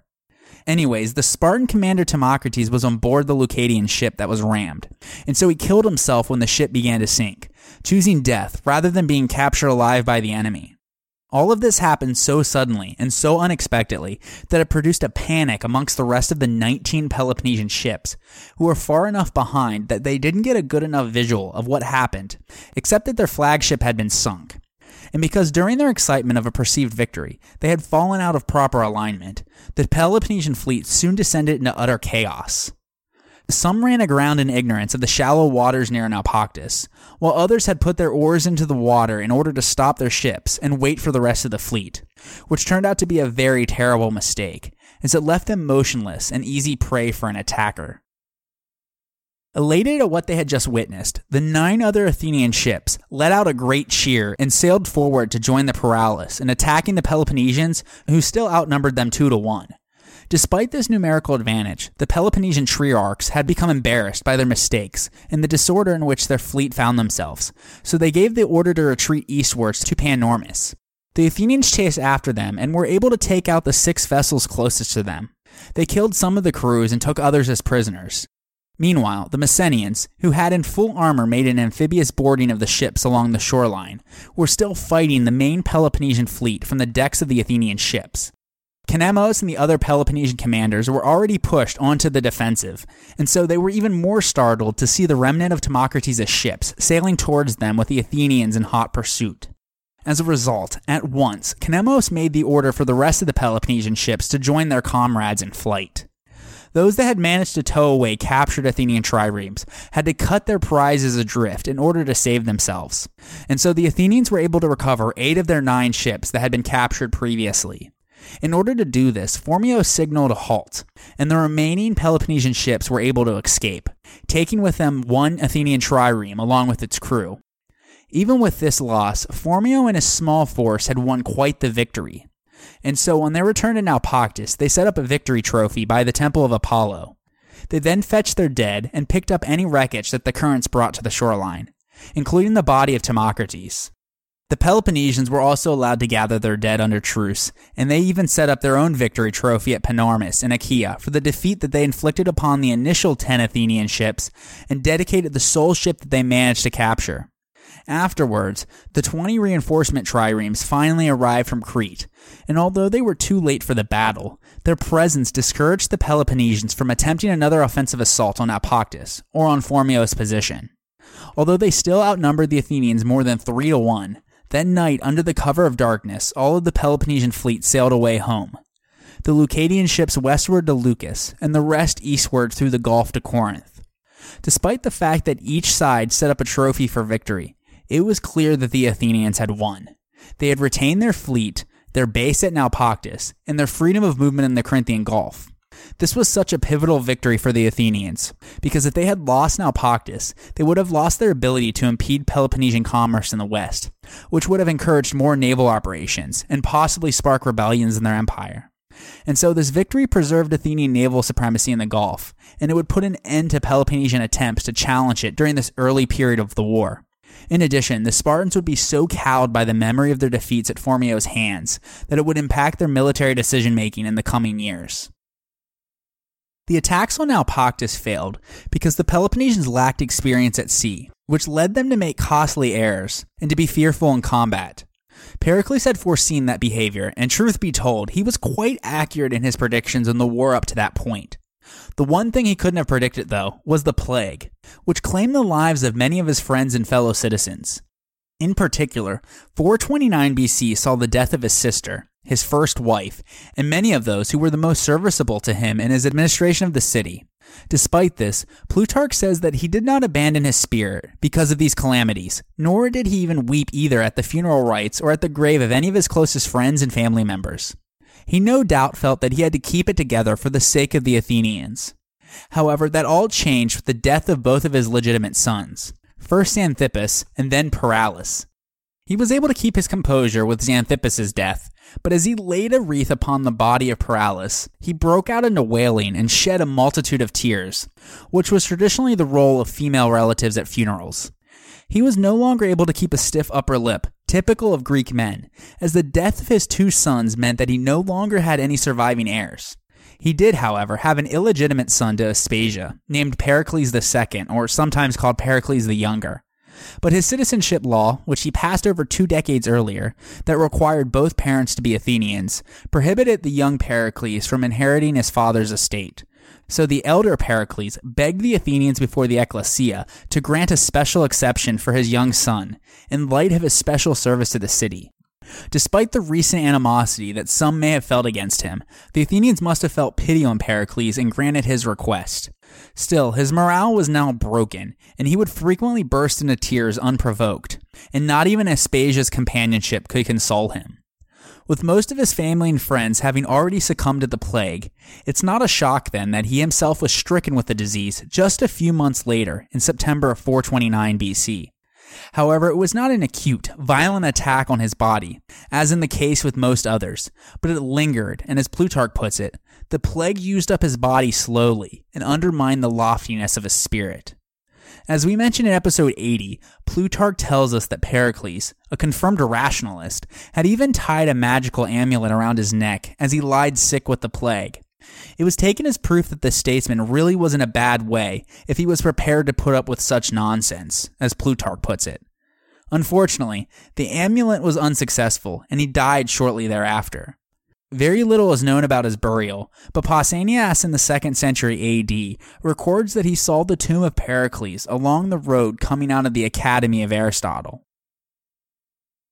Anyways, the Spartan commander Timocrates was on board the Leucadian ship that was rammed, and so he killed himself when the ship began to sink, choosing death rather than being captured alive by the enemy. All of this happened so suddenly and so unexpectedly that it produced a panic amongst the rest of the 19 Peloponnesian ships, who were far enough behind that they didn't get a good enough visual of what happened, except that their flagship had been sunk. And because during their excitement of a perceived victory, they had fallen out of proper alignment, the Peloponnesian fleet soon descended into utter chaos. Some ran aground in ignorance of the shallow waters near Naupactus, while others had put their oars into the water in order to stop their ships and wait for the rest of the fleet, which turned out to be a very terrible mistake, as it left them motionless and easy prey for an attacker. Elated at what they had just witnessed, the 9 other Athenian ships let out a great cheer and sailed forward to join the Pericles in attacking the Peloponnesians, who still outnumbered them 2-1. Despite this numerical advantage, the Peloponnesian triarchs had become embarrassed by their mistakes and the disorder in which their fleet found themselves, so they gave the order to retreat eastwards to Panormus. The Athenians chased after them and were able to take out the 6 vessels closest to them. They killed some of the crews and took others as prisoners. Meanwhile, the Messenians, who had in full armor made an amphibious boarding of the ships along the shoreline, were still fighting the main Peloponnesian fleet from the decks of the Athenian ships. Cnemus and the other Peloponnesian commanders were already pushed onto the defensive, and so they were even more startled to see the remnant of Timocrates' ships sailing towards them with the Athenians in hot pursuit. As a result, at once, Cnemus made the order for the rest of the Peloponnesian ships to join their comrades in flight. Those that had managed to tow away captured Athenian triremes had to cut their prizes adrift in order to save themselves, and so the Athenians were able to recover 8 of their 9 ships that had been captured previously. In order to do this, Phormio signaled a halt, and the remaining Peloponnesian ships were able to escape, taking with them 1 Athenian trireme along with its crew. Even with this loss, Phormio and his small force had won quite the victory. And so on their return to Naupactus, they set up a victory trophy by the temple of Apollo. They then fetched their dead and picked up any wreckage that the currents brought to the shoreline, including the body of Timocrates. The Peloponnesians were also allowed to gather their dead under truce, and they even set up their own victory trophy at Panormus in Achaea for the defeat that they inflicted upon the initial 10 Athenian ships and dedicated the sole ship that they managed to capture. Afterwards, the 20 reinforcement triremes finally arrived from Crete, and although they were too late for the battle, their presence discouraged the Peloponnesians from attempting another offensive assault on Naupactus, or on Phormio's position. Although they still outnumbered the Athenians more than 3-1, that night under the cover of darkness, all of the Peloponnesian fleet sailed away home. The Leucadian ships westward to Leucas, and the rest eastward through the Gulf to Corinth. Despite the fact that each side set up a trophy for victory, it was clear that the Athenians had won. They had retained their fleet, their base at Naupactus, and their freedom of movement in the Corinthian Gulf. This was such a pivotal victory for the Athenians, because if they had lost Naupactus, they would have lost their ability to impede Peloponnesian commerce in the west, which would have encouraged more naval operations and possibly sparked rebellions in their empire. And so this victory preserved Athenian naval supremacy in the Gulf, and it would put an end to Peloponnesian attempts to challenge it during this early period of the war. In addition, the Spartans would be so cowed by the memory of their defeats at Phormio's hands that it would impact their military decision-making in the coming years. The attacks on Naupactus failed because the Peloponnesians lacked experience at sea, which led them to make costly errors and to be fearful in combat. Pericles had foreseen that behavior, and truth be told, he was quite accurate in his predictions in the war up to that point. The one thing he couldn't have predicted, though, was the plague, which claimed the lives of many of his friends and fellow citizens. In particular, 429 BC saw the death of his sister, his first wife, and many of those who were the most serviceable to him in his administration of the city. Despite this, Plutarch says that he did not abandon his spirit because of these calamities, nor did he even weep either at the funeral rites or at the grave of any of his closest friends and family members. He no doubt felt that he had to keep it together for the sake of the Athenians. However, that all changed with the death of both of his legitimate sons, first Xanthippus and then Pericles. He was able to keep his composure with Xanthippus' death, but as he laid a wreath upon the body of Pericles, he broke out into wailing and shed a multitude of tears, which was traditionally the role of female relatives at funerals. He was no longer able to keep a stiff upper lip, typical of Greek men, as the death of his 2 sons meant that he no longer had any surviving heirs. He did, however, have an illegitimate son to Aspasia, named Pericles II, or sometimes called Pericles the Younger. But his citizenship law, which he passed over 2 decades earlier, that required both parents to be Athenians, prohibited the young Pericles from inheriting his father's estate. So the elder Pericles begged the Athenians before the Ecclesia to grant a special exception for his young son, in light of his special service to the city. Despite the recent animosity that some may have felt against him, the Athenians must have felt pity on Pericles and granted his request. Still, his morale was now broken, and he would frequently burst into tears unprovoked, and not even Aspasia's companionship could console him. With most of his family and friends having already succumbed to the plague, it's not a shock then that he himself was stricken with the disease just a few months later in September of 429 BC. However, it was not an acute, violent attack on his body, as in the case with most others, but it lingered, and as Plutarch puts it, the plague used up his body slowly and undermined the loftiness of his spirit. As we mentioned in episode 80, Plutarch tells us that Pericles, a confirmed rationalist, had even tied a magical amulet around his neck as he lied sick with the plague. It was taken as proof that the statesman really was in a bad way if he was prepared to put up with such nonsense, as Plutarch puts it. Unfortunately, the amulet was unsuccessful, and he died shortly thereafter. Very little is known about his burial, but Pausanias in the 2nd century AD records that he saw the tomb of Pericles along the road coming out of the Academy of Aristotle.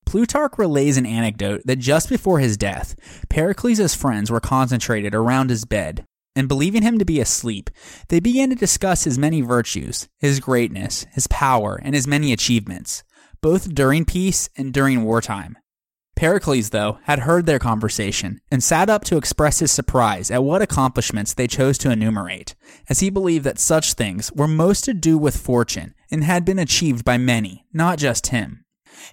Plutarch relays an anecdote that just before his death, Pericles' friends were concentrated around his bed, and believing him to be asleep, they began to discuss his many virtues, his greatness, his power, and his many achievements, both during peace and during wartime. Pericles, though, had heard their conversation and sat up to express his surprise at what accomplishments they chose to enumerate, as he believed that such things were most to do with fortune and had been achieved by many, not just him.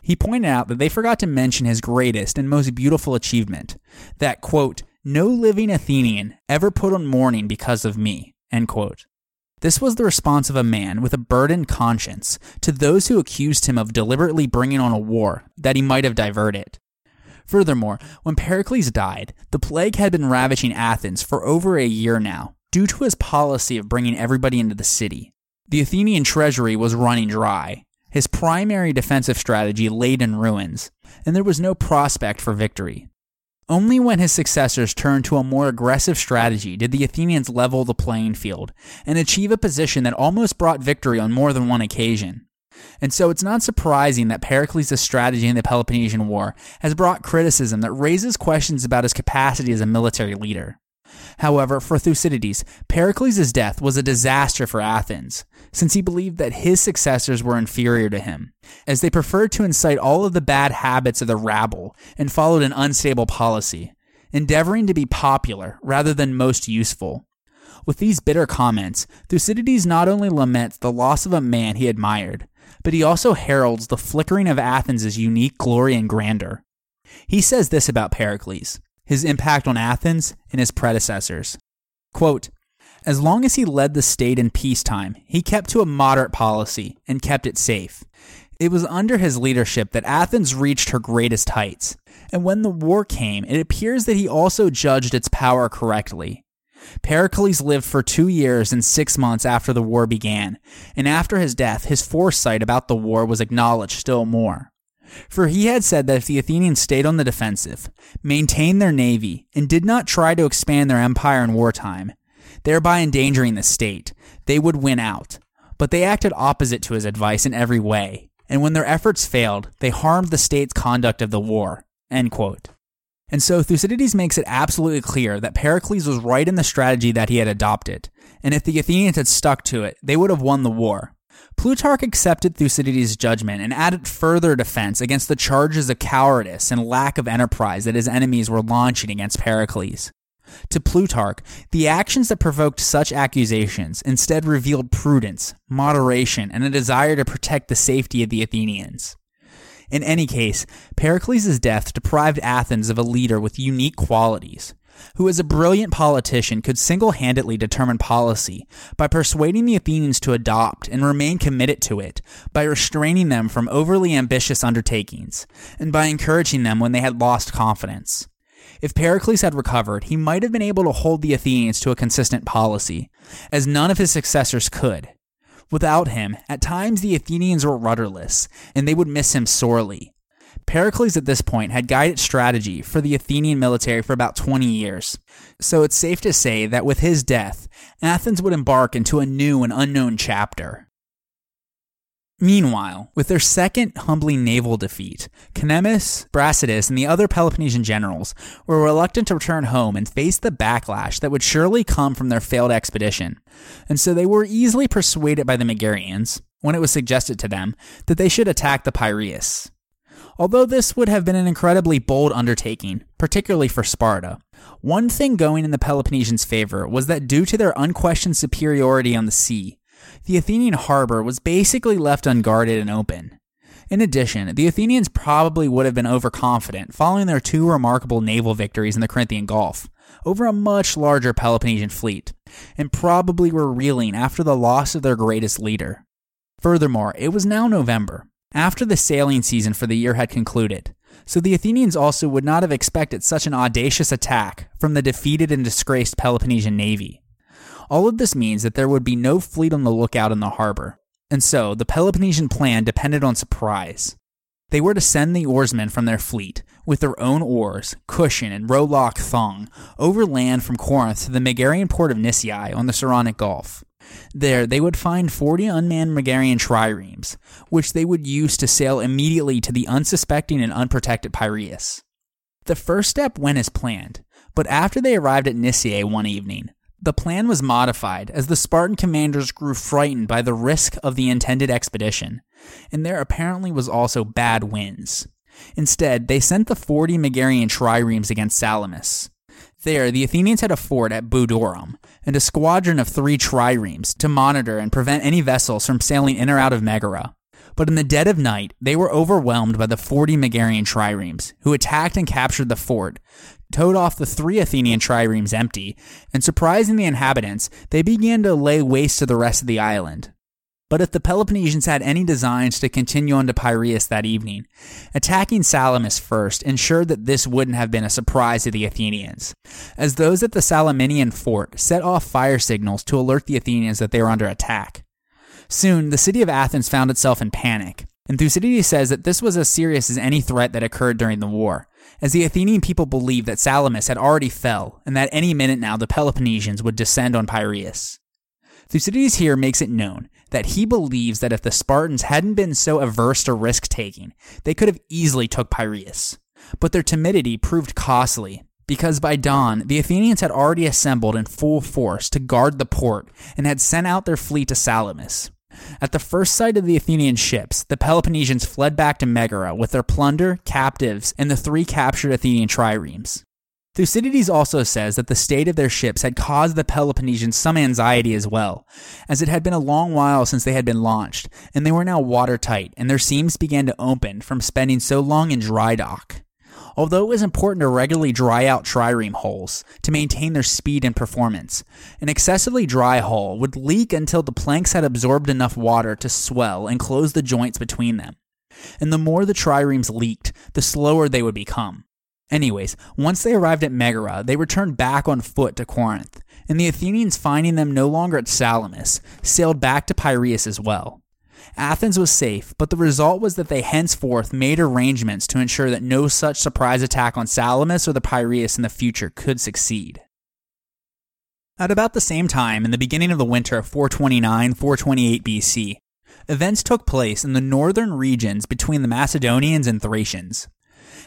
He pointed out that they forgot to mention his greatest and most beautiful achievement, that, quote, "no living Athenian ever put on mourning because of me," end quote. This was the response of a man with a burdened conscience to those who accused him of deliberately bringing on a war that he might have diverted. Furthermore, when Pericles died, the plague had been ravaging Athens for over a year now, due to his policy of bringing everybody into the city. The Athenian treasury was running dry. His primary defensive strategy laid in ruins, and there was no prospect for victory. Only when his successors turned to a more aggressive strategy did the Athenians level the playing field and achieve a position that almost brought victory on more than one occasion. And so it's not surprising that Pericles' strategy in the Peloponnesian War has brought criticism that raises questions about his capacity as a military leader. However, for Thucydides, Pericles' death was a disaster for Athens, since he believed that his successors were inferior to him, as they preferred to incite all of the bad habits of the rabble and followed an unstable policy, endeavoring to be popular rather than most useful. With these bitter comments, Thucydides not only laments the loss of a man he admired, but he also heralds the flickering of Athens' unique glory and grandeur. He says this about Pericles, his impact on Athens and his predecessors. Quote, "As long as he led the state in peacetime, he kept to a moderate policy and kept it safe. It was under his leadership that Athens reached her greatest heights, and when the war came, it appears that he also judged its power correctly. Pericles lived for 2 years and 6 months after the war began, and after his death, his foresight about the war was acknowledged still more. For he had said that if the Athenians stayed on the defensive, maintained their navy, and did not try to expand their empire in wartime, thereby endangering the state, they would win out. But they acted opposite to his advice in every way, and when their efforts failed, they harmed the state's conduct of the war." End quote. And so Thucydides makes it absolutely clear that Pericles was right in the strategy that he had adopted, and if the Athenians had stuck to it, they would have won the war. Plutarch accepted Thucydides' judgment and added further defense against the charges of cowardice and lack of enterprise that his enemies were launching against Pericles. To Plutarch, the actions that provoked such accusations instead revealed prudence, moderation, and a desire to protect the safety of the Athenians. In any case, Pericles' death deprived Athens of a leader with unique qualities, who as a brilliant politician could single-handedly determine policy by persuading the Athenians to adopt and remain committed to it, by restraining them from overly ambitious undertakings, and by encouraging them when they had lost confidence. If Pericles had recovered, he might have been able to hold the Athenians to a consistent policy, as none of his successors could. Without him, at times the Athenians were rudderless, and they would miss him sorely. Pericles at this point had guided strategy for the Athenian military for about 20 years, so it's safe to say that with his death, Athens would embark into a new and unknown chapter. Meanwhile, with their second humbling naval defeat, Cnemus, Brasidas, and the other Peloponnesian generals were reluctant to return home and face the backlash that would surely come from their failed expedition, and so they were easily persuaded by the Megarians, when it was suggested to them, that they should attack the Piraeus. Although this would have been an incredibly bold undertaking, particularly for Sparta, one thing going in the Peloponnesians' favor was that due to their unquestioned superiority on the sea, the Athenian harbor was basically left unguarded and open. In addition, the Athenians probably would have been overconfident following their two remarkable naval victories in the Corinthian Gulf over a much larger Peloponnesian fleet, and probably were reeling after the loss of their greatest leader. Furthermore, it was now November, after the sailing season for the year had concluded, so the Athenians also would not have expected such an audacious attack from the defeated and disgraced Peloponnesian navy. All of this means that there would be no fleet on the lookout in the harbor, and so the Peloponnesian plan depended on surprise. They were to send the oarsmen from their fleet, with their own oars, cushion, and rowlock thong, over land from Corinth to the Megarian port of Nisaea on the Saronic Gulf. There, they would find 40 unmanned Megarian triremes, which they would use to sail immediately to the unsuspecting and unprotected Piraeus. The first step went as planned, but after they arrived at Nisaea one evening, the plan was modified as the Spartan commanders grew frightened by the risk of the intended expedition, and there apparently was also bad winds. Instead, they sent the 40 Megarian triremes against Salamis. There, the Athenians had a fort at Budorum, and a squadron of 3 triremes to monitor and prevent any vessels from sailing in or out of Megara. But in the dead of night, they were overwhelmed by the 40 Megarian triremes, who attacked and captured the fort, towed off the 3 Athenian triremes empty, and surprising the inhabitants, they began to lay waste to the rest of the island. But if the Peloponnesians had any designs to continue on to Piraeus that evening, attacking Salamis first ensured that this wouldn't have been a surprise to the Athenians, as those at the Salaminian fort set off fire signals to alert the Athenians that they were under attack. Soon, the city of Athens found itself in panic, and Thucydides says that this was as serious as any threat that occurred during the war, as the Athenian people believed that Salamis had already fell and that any minute now the Peloponnesians would descend on Piraeus. Thucydides here makes it known that he believes that if the Spartans hadn't been so averse to risk-taking, they could have easily took Piraeus. But their timidity proved costly, because by dawn, the Athenians had already assembled in full force to guard the port and had sent out their fleet to Salamis. At the first sight of the Athenian ships, the Peloponnesians fled back to Megara with their plunder, captives, and the 3 captured Athenian triremes. Thucydides also says that the state of their ships had caused the Peloponnesians some anxiety as well, as it had been a long while since they had been launched, and they were now watertight, and their seams began to open from spending so long in dry dock. Although it was important to regularly dry out trireme hulls to maintain their speed and performance, an excessively dry hull would leak until the planks had absorbed enough water to swell and close the joints between them. And the more the triremes leaked, the slower they would become. Anyways, once they arrived at Megara, they returned back on foot to Corinth, and the Athenians, finding them no longer at Salamis, sailed back to Piraeus as well. Athens was safe, but the result was that they henceforth made arrangements to ensure that no such surprise attack on Salamis or the Piraeus in the future could succeed. At about the same time, in the beginning of the winter of 429-428 BC, events took place in the northern regions between the Macedonians and Thracians.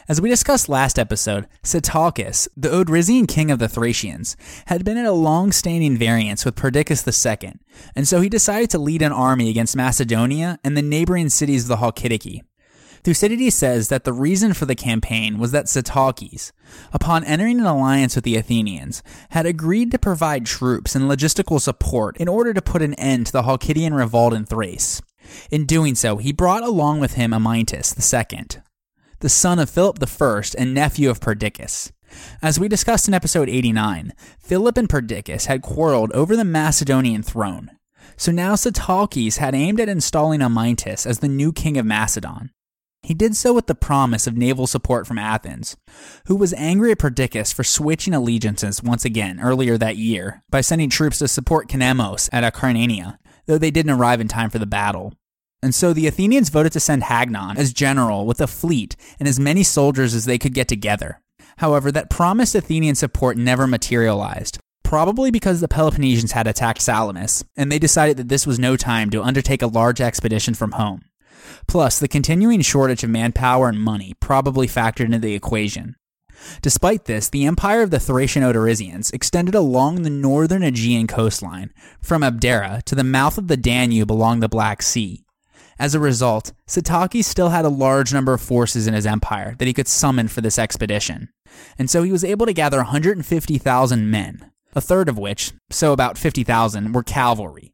As we discussed last episode, Sitalces, the Odrysian king of the Thracians, had been at a long-standing variance with Perdiccas II, and so he decided to lead an army against Macedonia and the neighboring cities of the Halkidiki. Thucydides says that the reason for the campaign was that Sitalces, upon entering an alliance with the Athenians, had agreed to provide troops and logistical support in order to put an end to the Halkidian revolt in Thrace. In doing so, he brought along with him Amyntas II, the son of Philip I and nephew of Perdiccas. As we discussed in episode 89, Philip and Perdiccas had quarreled over the Macedonian throne, so now Sitalces had aimed at installing Amyntas as the new king of Macedon. He did so with the promise of naval support from Athens, who was angry at Perdiccas for switching allegiances once again earlier that year by sending troops to support Cnemus at Acarnania, though they didn't arrive in time for the battle. And so the Athenians voted to send Hagnon as general with a fleet and as many soldiers as they could get together. However, that promised Athenian support never materialized, probably because the Peloponnesians had attacked Salamis, and they decided that this was no time to undertake a large expedition from home. Plus, the continuing shortage of manpower and money probably factored into the equation. Despite this, the empire of the Thracian Odrysians extended along the northern Aegean coastline, from Abdera to the mouth of the Danube along the Black Sea. As a result, Sitalces still had a large number of forces in his empire that he could summon for this expedition, and so he was able to gather 150,000 men, a third of which, so about 50,000, were cavalry.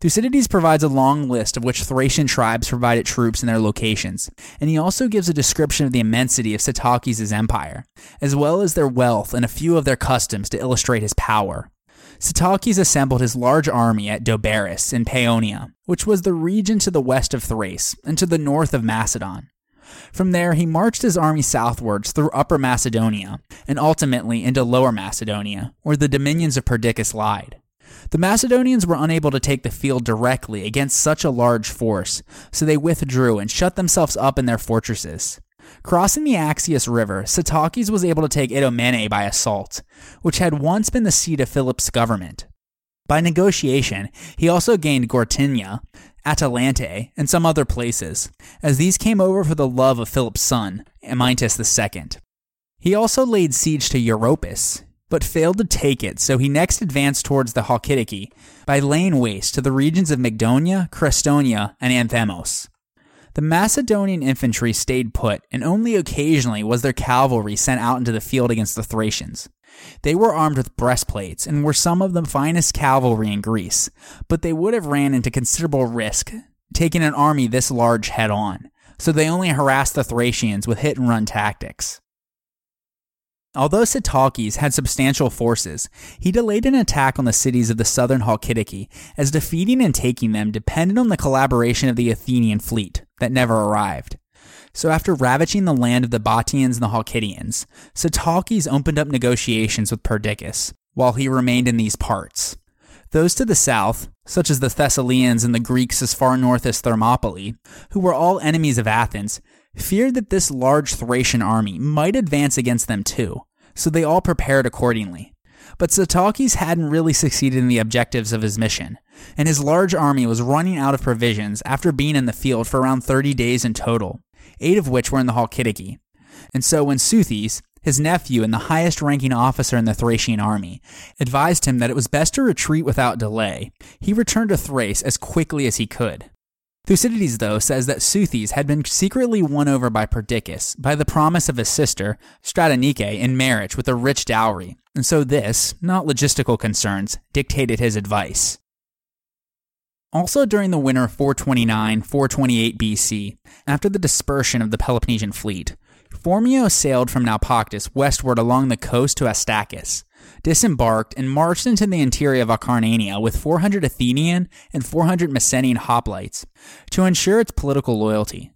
Thucydides provides a long list of which Thracian tribes provided troops and their locations, and he also gives a description of the immensity of Sitalces' empire, as well as their wealth and a few of their customs to illustrate his power. Sitalces assembled his large army at Doberus in Paeonia, which was the region to the west of Thrace and to the north of Macedon. From there, he marched his army southwards through Upper Macedonia, and ultimately into Lower Macedonia, where the dominions of Perdiccas lied. The Macedonians were unable to take the field directly against such a large force, so they withdrew and shut themselves up in their fortresses. Crossing the Axius River, Sitalces was able to take Idomene by assault, which had once been the seat of Philip's government. By negotiation, he also gained Gortynia, Atalante, and some other places, as these came over for the love of Philip's son, Amyntas II. He also laid siege to Europus, but failed to take it, so he next advanced towards the Halkidiki by laying waste to the regions of Mygdonia, Crestonia, and Anthemos. The Macedonian infantry stayed put, and only occasionally was their cavalry sent out into the field against the Thracians. They were armed with breastplates and were some of the finest cavalry in Greece, but they would have ran into considerable risk taking an army this large head-on, so they only harassed the Thracians with hit-and-run tactics. Although Sitalces had substantial forces, he delayed an attack on the cities of the southern Halkidiki, as defeating and taking them depended on the collaboration of the Athenian fleet that never arrived. So after ravaging the land of the Bottians and the Halkidians, Sitalces opened up negotiations with Perdiccas while he remained in these parts. Those to the south, such as the Thessalians and the Greeks as far north as Thermopylae, who were all enemies of Athens, feared that this large Thracian army might advance against them too, so they all prepared accordingly. But Sitalces hadn't really succeeded in the objectives of his mission, and his large army was running out of provisions after being in the field for around 30 days in total, 8 of which were in the Halkidiki. And so when Suthes, his nephew and the highest-ranking officer in the Thracian army, advised him that it was best to retreat without delay, he returned to Thrace as quickly as he could. Thucydides, though, says that Suthes had been secretly won over by Perdiccas by the promise of his sister, Stratonike, in marriage with a rich dowry, and so this, not logistical concerns, dictated his advice. Also during the winter 429-428 BC, after the dispersion of the Peloponnesian fleet, Phormio sailed from Naupactus westward along the coast to Astacus, disembarked, and marched into the interior of Acarnania with 400 Athenian and 400 Messenian hoplites to ensure its political loyalty.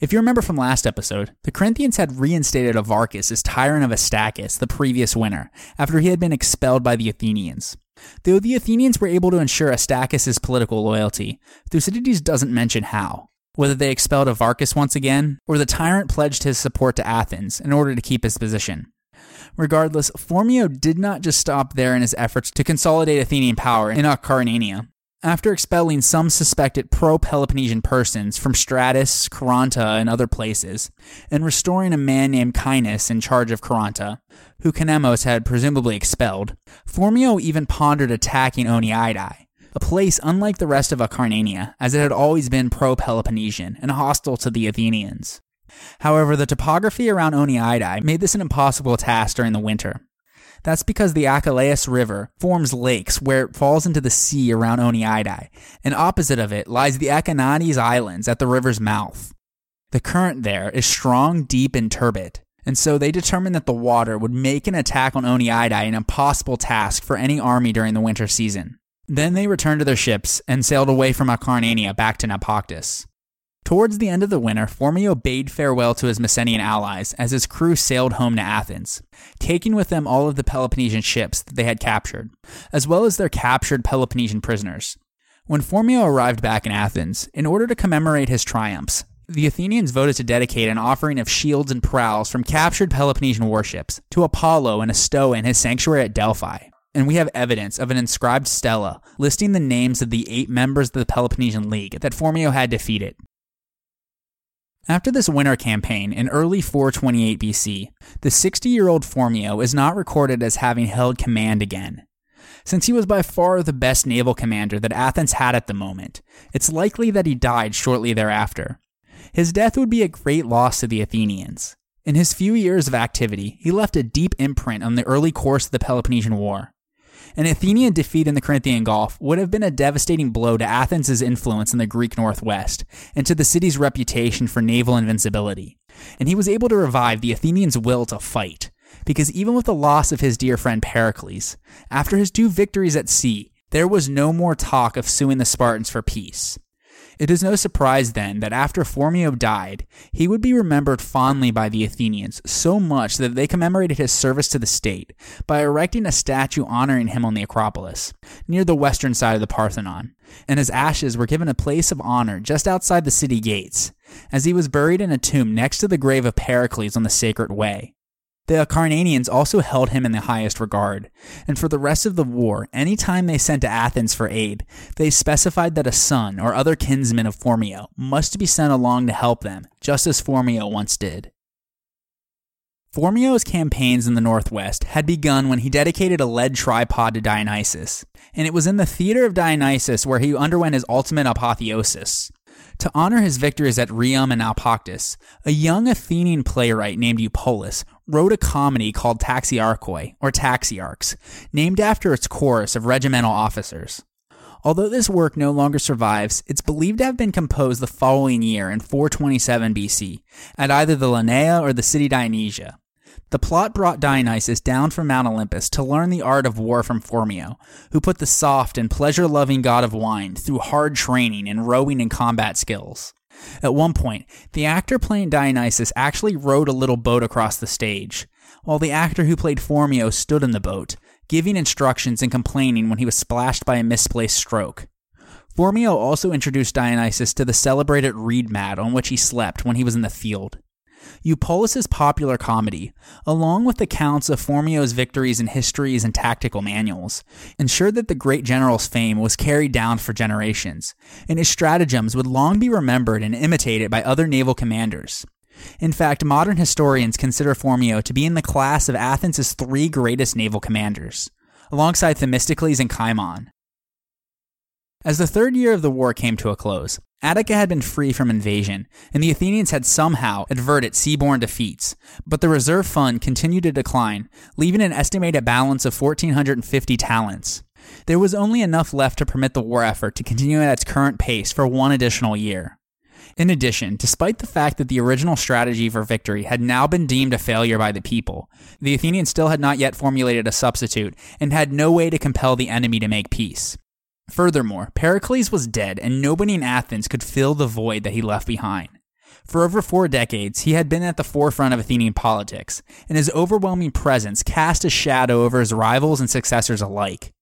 If you remember from last episode, the Corinthians had reinstated Avarchus as tyrant of Astacus the previous winter, after he had been expelled by the Athenians. Though the Athenians were able to ensure Astacus' political loyalty, Thucydides doesn't mention how. Whether they expelled Avarchus once again, or the tyrant pledged his support to Athens in order to keep his position. Regardless, Phormio did not just stop there in his efforts to consolidate Athenian power in Acarnania. After expelling some suspected pro-Peloponnesian persons from Stratus, Corinth, and other places, and restoring a man named Cnemus in charge of Corinth, who Cnemus had presumably expelled, Phormio even pondered attacking Oeneidae, a place unlike the rest of Acarnania, as it had always been pro-Peloponnesian and hostile to the Athenians. However, the topography around Oeneidae made this an impossible task during the winter. That's because the Achelous River forms lakes where it falls into the sea around Oeneidae, and opposite of it lies the Acarnanians Islands at the river's mouth. The current there is strong, deep, and turbid, and so they determined that the water would make an attack on Oeneidae an impossible task for any army during the winter season. Then they returned to their ships and sailed away from Acarnania back to Naupactus. Towards the end of the winter, Phormio bade farewell to his Messenian allies as his crew sailed home to Athens, taking with them all of the Peloponnesian ships that they had captured, as well as their captured Peloponnesian prisoners. When Phormio arrived back in Athens, in order to commemorate his triumphs, the Athenians voted to dedicate an offering of shields and prows from captured Peloponnesian warships to Apollo and a stoa in his sanctuary at Delphi, and we have evidence of an inscribed stela listing the names of the 8 members of the Peloponnesian League that Phormio had defeated. After this winter campaign in early 428 BC, the 60-year-old Phormio is not recorded as having held command again. Since he was by far the best naval commander that Athens had at the moment, it's likely that he died shortly thereafter. His death would be a great loss to the Athenians. In his few years of activity, he left a deep imprint on the early course of the Peloponnesian War. An Athenian defeat in the Corinthian Gulf would have been a devastating blow to Athens' influence in the Greek northwest and to the city's reputation for naval invincibility. And he was able to revive the Athenians' will to fight, because even with the loss of his dear friend Pericles, after his two victories at sea, there was no more talk of suing the Spartans for peace. It is no surprise then that after Phormio died, he would be remembered fondly by the Athenians so much that they commemorated his service to the state by erecting a statue honoring him on the Acropolis, near the western side of the Parthenon, and his ashes were given a place of honor just outside the city gates, as he was buried in a tomb next to the grave of Pericles on the Sacred Way. The Acarnanians also held him in the highest regard, and for the rest of the war, any time they sent to Athens for aid, they specified that a son or other kinsman of Phormio must be sent along to help them, just as Phormio once did. Phormio's campaigns in the northwest had begun when he dedicated a lead tripod to Dionysus, and it was in the theater of Dionysus where he underwent his ultimate apotheosis. To honor his victories at Rhium and Naupactus, a young Athenian playwright named Eupolis wrote a comedy called Taxiarchoi, or Taxiarchs, named after its chorus of regimental officers. Although this work no longer survives, it's believed to have been composed the following year in 427 BC, at either the Linnaea or the city Dionysia. The plot brought Dionysus down from Mount Olympus to learn the art of war from Phormio, who put the soft and pleasure-loving god of wine through hard training in rowing and combat skills. At one point, the actor playing Dionysus actually rowed a little boat across the stage, while the actor who played Phormio stood in the boat, giving instructions and complaining when he was splashed by a misplaced stroke. Phormio also introduced Dionysus to the celebrated reed mat on which he slept when he was in the field. Eupolis's popular comedy, along with accounts of Phormio's victories in histories and tactical manuals, ensured that the great general's fame was carried down for generations, and his stratagems would long be remembered and imitated by other naval commanders. In fact, modern historians consider Phormio to be in the class of Athens' three greatest naval commanders, alongside Themistocles and Cimon. As the third year of the war came to a close, Attica had been free from invasion, and the Athenians had somehow averted seaborne defeats, but the reserve fund continued to decline, leaving an estimated balance of 1,450 talents. There was only enough left to permit the war effort to continue at its current pace for one additional year. In addition, despite the fact that the original strategy for victory had now been deemed a failure by the people, the Athenians still had not yet formulated a substitute and had no way to compel the enemy to make peace. Furthermore, Pericles was dead and nobody in Athens could fill the void that he left behind. For over 4 decades, he had been at the forefront of Athenian politics, and his overwhelming presence cast a shadow over his rivals and successors alike.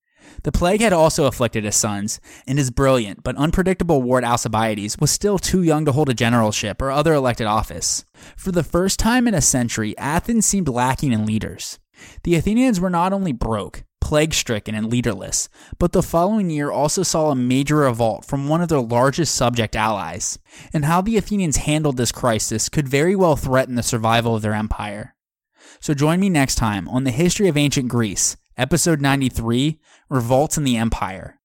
The plague had also afflicted his sons, and his brilliant but unpredictable ward Alcibiades was still too young to hold a generalship or other elected office. For the first time in a century, Athens seemed lacking in leaders. The Athenians were not only broke, plague-stricken and leaderless, but the following year also saw a major revolt from one of their largest subject allies, and how the Athenians handled this crisis could very well threaten the survival of their empire. So join me next time on The History of Ancient Greece, Episode 93, Revolts in the Empire.